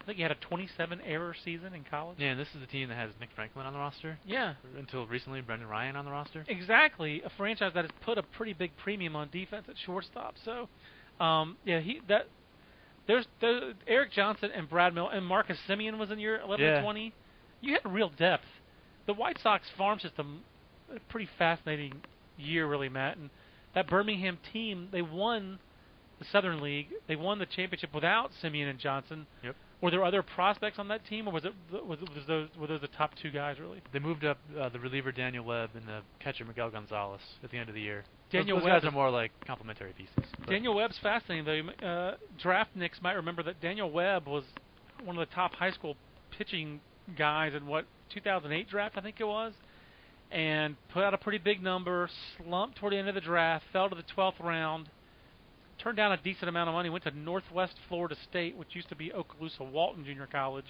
I think he had a twenty-seven error season in college. Yeah, and this is the team that has Nick Franklin on the roster. Yeah. Until recently, Brendan Ryan on the roster. Exactly. A franchise that has put a pretty big premium on defense at shortstop. So, um, yeah, he that there's, there's Eric Johnson and Brad Miller, and Marcus Semien was in your eleven yeah. and twenty. You had real depth. The White Sox farm system, a pretty fascinating year, really, Matt. And that Birmingham team, they won the Southern League. They won the championship without Semien and Johnson. Yep. Were there other prospects on that team, or was it was, it, was those were those the top two guys really? They moved up uh, the reliever Daniel Webb and the catcher Miguel Gonzalez at the end of the year. Daniel those, those Webb guys are more like complementary pieces. Daniel Webb's fascinating though. Uh, Draftniks might remember that Daniel Webb was one of the top high school pitching guys in what two thousand eight draft I think it was, and put out a pretty big number. Slumped toward the end of the draft, fell to the twelfth round. Turned down a decent amount of money, went to Northwest Florida State, which used to be Okaloosa Walton Junior College,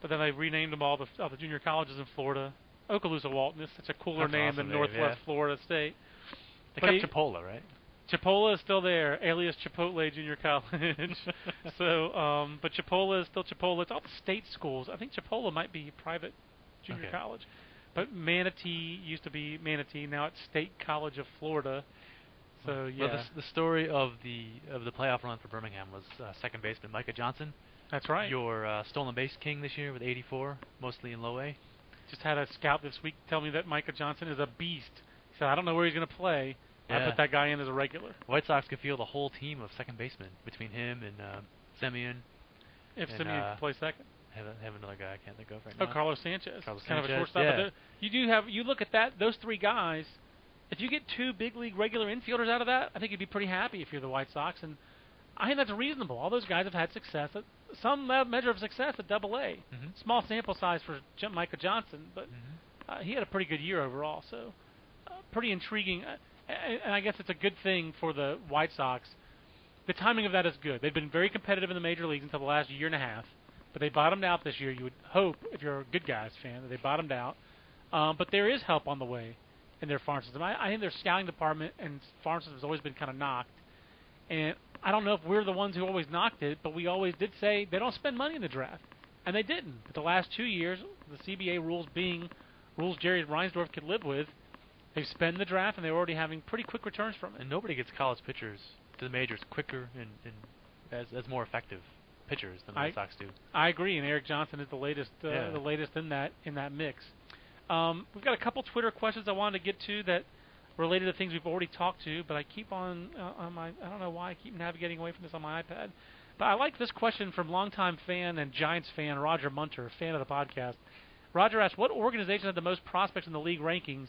but then they renamed them all the, all the junior colleges in Florida. Okaloosa Walton is such a cooler That's name awesome than name, Northwest yeah. Florida State. They but kept he, Chipola, right? Chipola is still there, alias Chipotle Junior College. so, um, but Chipola is still Chipola. It's all the state schools. I think Chipola might be private junior okay. college, but Manatee used to be Manatee. Now it's State College of Florida. So yeah, well, the, the story of the of the playoff run for Birmingham was uh, second baseman Micah Johnson. That's right. Your uh, stolen base king this year with eighty-four, mostly in low A. Just had a scout this week tell me that Micah Johnson is a beast. He said, I don't know where he's going to play. Yeah. I put that guy in as a regular. White Sox could field a whole team of second basemen between him and uh, Semien. If and Semien uh, can play second. I have, have another guy I can't think of right oh, now. Oh, Carlos Sanchez. Carlos kind Sanchez, of a shortstop. Yeah. You do have. You look at that. Those three guys. If you get two big league regular infielders out of that, I think you'd be pretty happy if you're the White Sox, and I think that's reasonable. All those guys have had success, at some measure of success at Double A. Mm-hmm. Small sample size for J- Micah Johnson, but mm-hmm. uh, he had a pretty good year overall, so uh, pretty intriguing. Uh, and, and I guess it's a good thing for the White Sox. The timing of that is good. They've been very competitive in the major leagues until the last year and a half, but they bottomed out this year. You would hope, if you're a good guys fan, that they bottomed out. Um, but there is help on the way. In their farm system. I, I think their scouting department and farm system has always been kind of knocked. And I don't know if we're the ones who always knocked it, but we always did say they don't spend money in the draft. And they didn't. But the last two years, the C B A rules being rules Jerry Reinsdorf could live with, they've spent the draft and they're already having pretty quick returns from it. And nobody gets college pitchers to the majors quicker and, and as, as more effective pitchers than the White Sox do. I agree, and Eric Johnson is the latest uh, yeah. the latest in that in that mix. Um, we've got a couple Twitter questions I wanted to get to that related to things we've already talked to, but I keep on, uh, on my, I don't know why I keep navigating away from this on my iPad. But I like this question from longtime fan and Giants fan Roger Munter, fan of the podcast. Roger asked, what organization had the most prospects in the league rankings?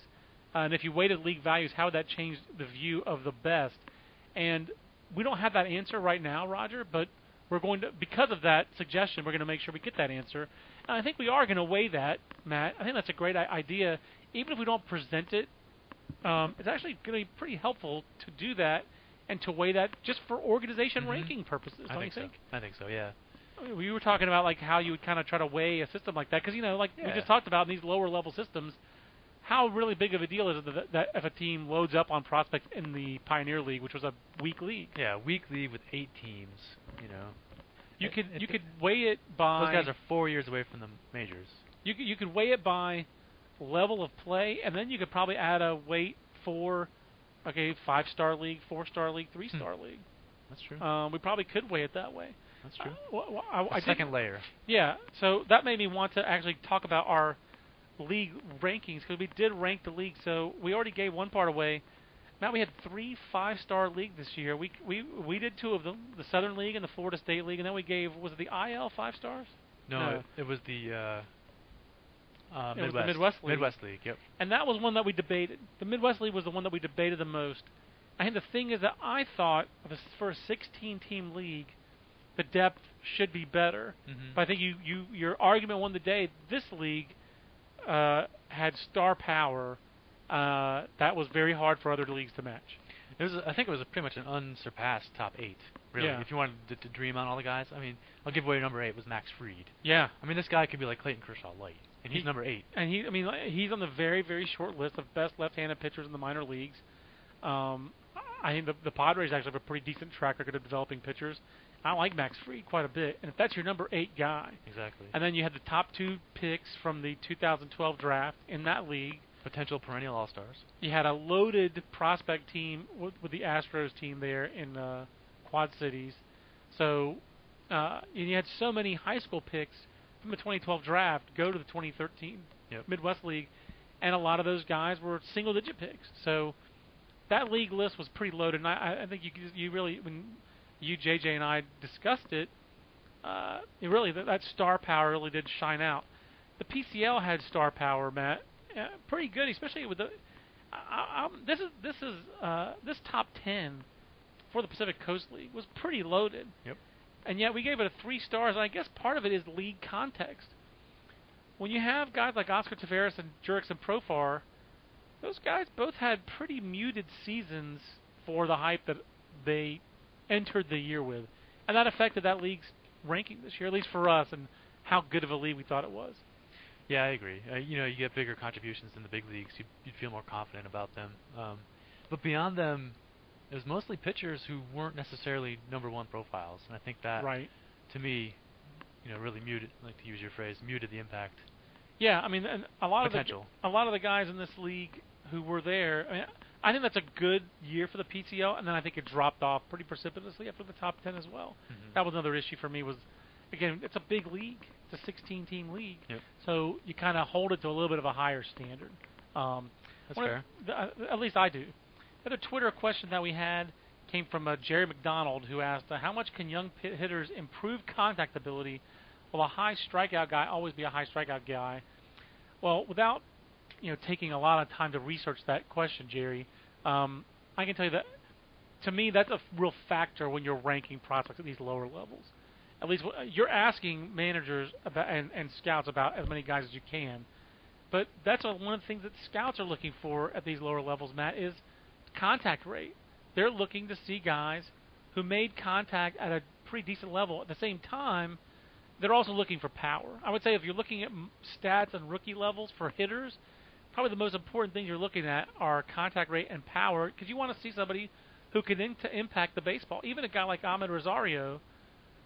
Uh, and if you weighted league values, how would that change the view of the best? And we don't have that answer right now, Roger, but we're going to, because of that suggestion, we're going to make sure we get that answer. And I think we are going to weigh that, Matt. I think that's a great idea. even if we don't present it, um, it's actually going to be pretty helpful to do that and to weigh that just for organization mm-hmm. ranking purposes. I don't think you think? So. I think so, yeah. We were talking about like how you would kind of try to weigh a system like that because, you know, like yeah. we just talked about in these lower-level systems, how really big of a deal is it that, that if a team loads up on prospects in the Pioneer League, which was a weak league? Yeah, weak league with eight teams, you know. You it, could it, you it, could weigh it by... Those guys are four years away from the majors. You, you could weigh it by level of play, and then you could probably add a weight for, okay, five-star league, four-star league, three-star hmm. league. That's true. Um, we probably could weigh it that way. That's true. Uh, well, I, I second layer. Yeah, so that made me want to actually talk about our league rankings because we did rank the league. So we already gave one part away. Now we had three five-star leagues this year. We we we did two of them, the Southern League and the Florida State League, and then we gave, was it the I L five stars? No, no. It, it was the uh, uh, Midwest. It was the Midwest League. Midwest League, yep. And that was one that we debated. The Midwest League was the one that we debated the most. I think the thing is that I thought for a sixteen-team league, the depth should be better. Mm-hmm. But I think you, you your argument won the day. This league uh, had star power uh, that was very hard for other leagues to match. It was, I think it was a pretty much an unsurpassed top eight, really. Yeah. If you wanted to, to dream on all the guys. I mean, I'll give away number eight was Max Fried. Yeah. I mean, this guy could be like Clayton Kershaw light, and he's he, number eight. And he, I mean, he's on the very, very short list of best left-handed pitchers in the minor leagues. Um, I think the, the Padres actually have a pretty decent track record of developing pitchers. I like Max Fried quite a bit, and if that's your number eight guy. Exactly. And then you had the top two picks from the two thousand twelve draft in that league. Potential perennial all-stars. You had a loaded prospect team with, with the Astros team there in uh, Quad Cities. So uh, and you had so many high school picks from the twenty twelve draft go to the twenty thirteen yep. Midwest League, and a lot of those guys were single-digit picks. So that league list was pretty loaded, and I, I think you, you really – when you, J J, and I discussed it, uh, it really, that, that star power really did shine out. The P C L had star power, Matt, uh, pretty good, especially with the. I, I'm, this is this is uh, this top ten for the Pacific Coast League was pretty loaded. Yep. And yet we gave it a three stars. And I guess part of it is league context. When you have guys like Oscar Taveras and Jurickson Profar, those guys both had pretty muted seasons for the hype that they entered the year with, and that affected that league's ranking this year, at least for us, and how good of a league we thought it was. Yeah, I agree. Uh, you know, you get bigger contributions in the big leagues, you'd, you'd feel more confident about them. Um, but beyond them, it was mostly pitchers who weren't necessarily number one profiles, and I think that, right. to me, you know, really muted, like to use your phrase, muted the impact. Yeah, I mean, and a lot potential. of the, a lot of the guys in this league who were there. I mean, I think that's a good year for the P C L, and then I think it dropped off pretty precipitously after the top ten as well. Mm-hmm. That was another issue for me was, again, it's a big league. It's a sixteen-team league. Yep. So you kind of hold it to a little bit of a higher standard. Um, that's fair. The, uh, at least I do. The Twitter question that we had came from uh, Jerry McDonald, who asked, uh, how much can young pit hitters improve contact ability? Will a high strikeout guy always be a high strikeout guy? Well, without... you know, taking a lot of time to research that question, Jerry, um, I can tell you that, to me, that's a real factor when you're ranking prospects at these lower levels. At least w- you're asking managers about, and, and scouts about as many guys as you can, but that's a, one of the things that scouts are looking for at these lower levels, Matt, is contact rate. They're looking to see guys who made contact at a pretty decent level. At the same time, they're also looking for power. I would say if you're looking at m- stats and rookie levels for hitters, probably the most important things you're looking at are contact rate and power, because you want to see somebody who can in- to impact the baseball. Even a guy like Amed Rosario,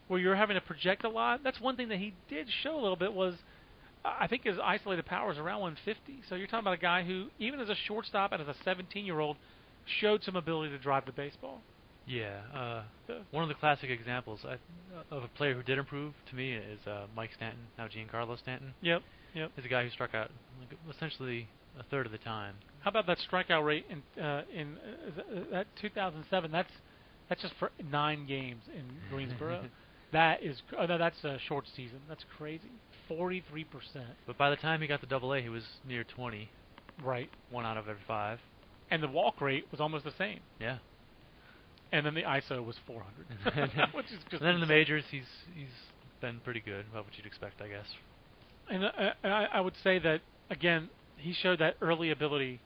where you're having to project a lot, that's one thing that he did show a little bit was, uh, I think his isolated power is around one fifty. So you're talking about a guy who, even as a shortstop and as a seventeen-year-old, showed some ability to drive the baseball. Yeah. Uh, so. One of the classic examples I, of a player who did improve, to me, is uh, Mike Stanton, now Giancarlo Stanton. Yep. Yep. He's a guy who struck out like, essentially a third of the time. How about that strikeout rate in uh, in uh, that two thousand seven? That's that's just for nine games in Greensboro. that is oh no, that's a short season. That's crazy. forty-three percent. But by the time he got to Double A, he was near twenty. Right. One out of every five. And the walk rate was almost the same. Yeah. And then the I S O was four hundred. Which is just and then in the majors, he's he's been pretty good, about what you'd expect, I guess. And, uh, and I, I would say that, again, he showed that early ability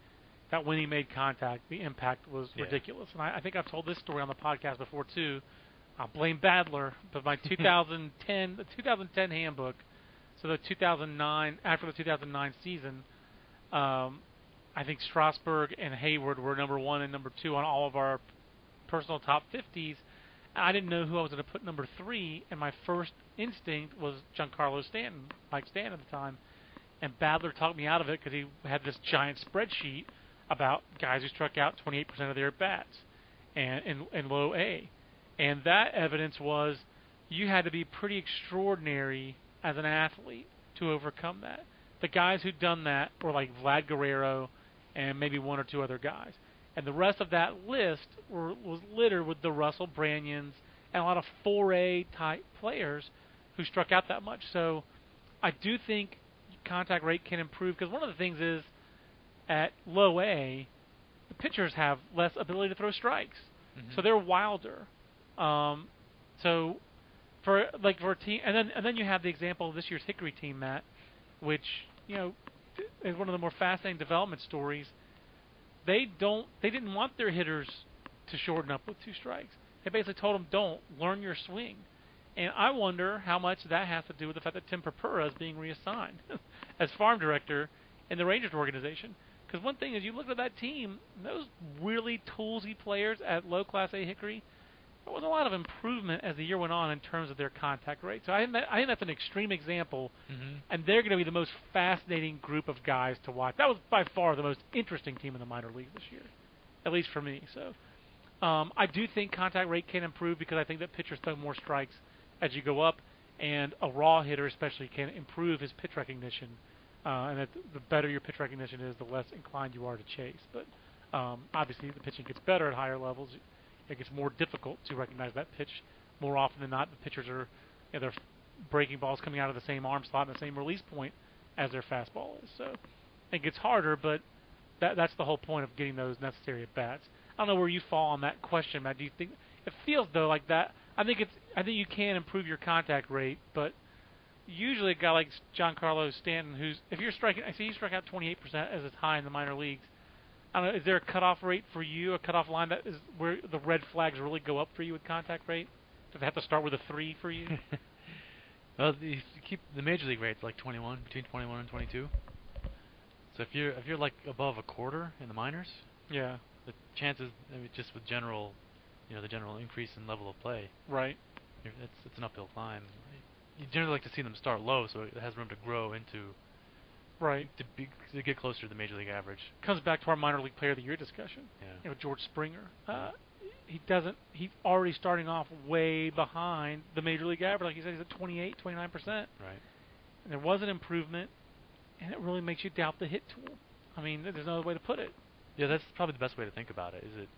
that when he made contact, the impact was yeah. ridiculous. And I, I think I've told this story on the podcast before, too. I blame Badler, but my twenty ten the twenty ten handbook, so the two thousand nine after the two thousand nine season, um, I think Strasburg and Hayward were number one and number two on all of our personal top fifties. I didn't know who I was going to put number three, and my first instinct was Giancarlo Stanton, Mike Stanton at the time. And Badler talked me out of it because he had this giant spreadsheet about guys who struck out twenty-eight percent of their bats and in, in low A. And that evidence was you had to be pretty extraordinary as an athlete to overcome that. The guys who'd done that were like Vlad Guerrero and maybe one or two other guys. And the rest of that list were, was littered with the Russell Branyans and a lot of four A-type players who struck out that much. So I do think contact rate can improve because one of the things is at low A, the pitchers have less ability to throw strikes. Mm-hmm. So they're wilder. Um, so for like for a team, and then and then you have the example of this year's Hickory team, Matt, which you know is one of the more fascinating development stories. They don't they didn't want their hitters to shorten up with two strikes. They basically told them, don't learn your swing. And I wonder how much that has to do with the fact that Tim Perpura is being reassigned as farm director in the Rangers organization. Because one thing is you look at that team, those really toolsy players at low Class A Hickory, there was a lot of improvement as the year went on in terms of their contact rate. So I think, that, I think that's an extreme example, mm-hmm. and they're going to be the most fascinating group of guys to watch. That was by far the most interesting team in the minor league this year, at least for me. So um, I do think contact rate can improve because I think that pitchers throw more strikes as you go up, and a raw hitter especially can improve his pitch recognition. Uh, and that the better your pitch recognition is, the less inclined you are to chase. But um, obviously the pitching gets better at higher levels. It gets more difficult to recognize that pitch. More often than not, the pitchers are you know, they're breaking balls coming out of the same arm slot and the same release point as their fastball is. So it gets harder, but that, that's the whole point of getting those necessary at bats. I don't know where you fall on that question, Matt. Do you think it feels though like that? I think it's I think you can improve your contact rate, but usually a guy like Giancarlo Stanton, who's if you're striking, I see he struck out twenty-eight percent as it's high in the minor leagues. I don't know, is there a cutoff rate for you, a cutoff line that is where the red flags really go up for you with contact rate? Does it have to start with a three for you? Well, the, keep the major league rate's like twenty-one, between twenty-one and twenty-two. So if you're if you're like above a quarter in the minors, yeah, the chances I mean, just with general, you know, the general increase in level of play, right? It's it's an uphill climb. You generally like to see them start low, so it has room to grow into. Right. To, be, to get closer to the major league average. Comes back to our minor league player of the year discussion. Yeah. You know, George Springer. Uh, he doesn't. He's already starting off way behind the major league average. Like you said, he's at twenty-eight, twenty-nine percent. Right. And there was an improvement, and it really makes you doubt the hit tool. I mean, there's no other way to put it. Yeah, that's probably the best way to think about it, is it,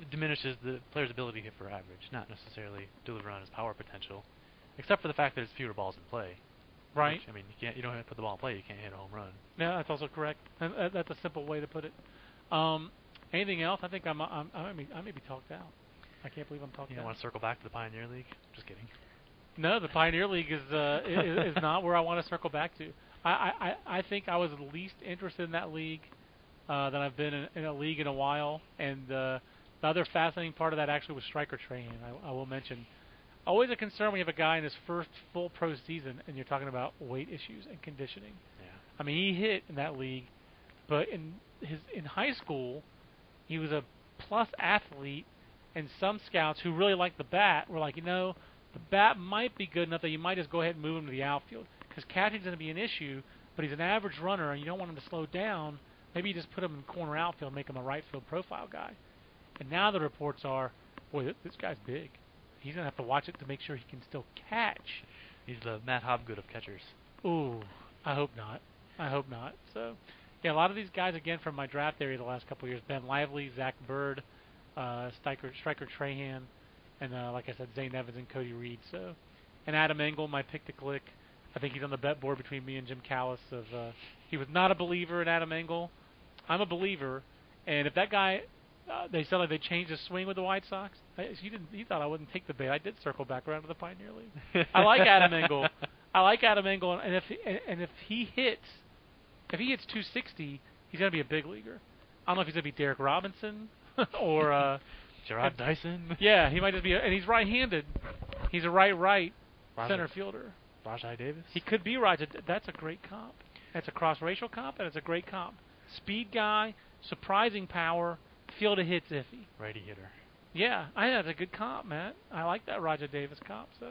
it diminishes the player's ability to hit for average, not necessarily deliver on his power potential, except for the fact that there's fewer balls in play. Right. Which, I mean, you can't. You don't have to put the ball in play. You can't hit a home run. Yeah, that's also correct. And uh, that's a simple way to put it. Um, anything else? I think I'm. I'm I, may, I may be talked out. I can't believe I'm talking. You don't out. Want to circle back to the Pioneer League? Just kidding. No, the Pioneer League is uh, is, is not where I want to circle back to. I, I, I think I was the least interested in that league uh, that I've been in, in a league in a while. And uh, the other fascinating part of that actually was striker training. I, I will mention. Always a concern when you have a guy in his first full pro season and you're talking about weight issues and conditioning. Yeah. I mean, he hit in that league, but in his in high school, he was a plus athlete, and some scouts who really liked the bat were like, you know, the bat might be good enough that you might just go ahead and move him to the outfield because catching's going to be an issue, but he's an average runner and you don't want him to slow down. Maybe you just put him in corner outfield and make him a right field profile guy. And now the reports are, boy, th- this guy's big. He's going to have to watch it to make sure he can still catch. He's the Matt Hobgood of catchers. Ooh, I hope not. I hope not. So, yeah, a lot of these guys, again, from my draft area the last couple of years, Ben Lively, Zach Bird, uh, Striker, Striker Trahan, and, uh, like I said, Zane Evans and Cody Reed. So, and Adam Engel, my pick to click. I think he's on the bet board between me and Jim Callis. Of, uh, he was not a believer in Adam Engel. I'm a believer, and if that guy... Uh, they said like they changed his swing with the White Sox. I, you didn't. You thought I wouldn't take the bait. I did circle back around to the Pioneer League. I like Adam Engel. I like Adam Engel, and if he, and if he hits, if he hits two sixty, he's going to be a big leaguer. I don't know if he's going to be Derek Robinson or uh, Gerard Dyson. Yeah, he might just be, a, and he's right-handed. He's a right-right Roger, center fielder. Rajai Davis. He could be Rajai. That's a great comp. That's a cross-racial comp, and it's a great comp. Speed guy, surprising power, field of hits iffy. Righty hitter. Yeah, I think that's a good comp, Matt. I like that Rajai Davis comp. So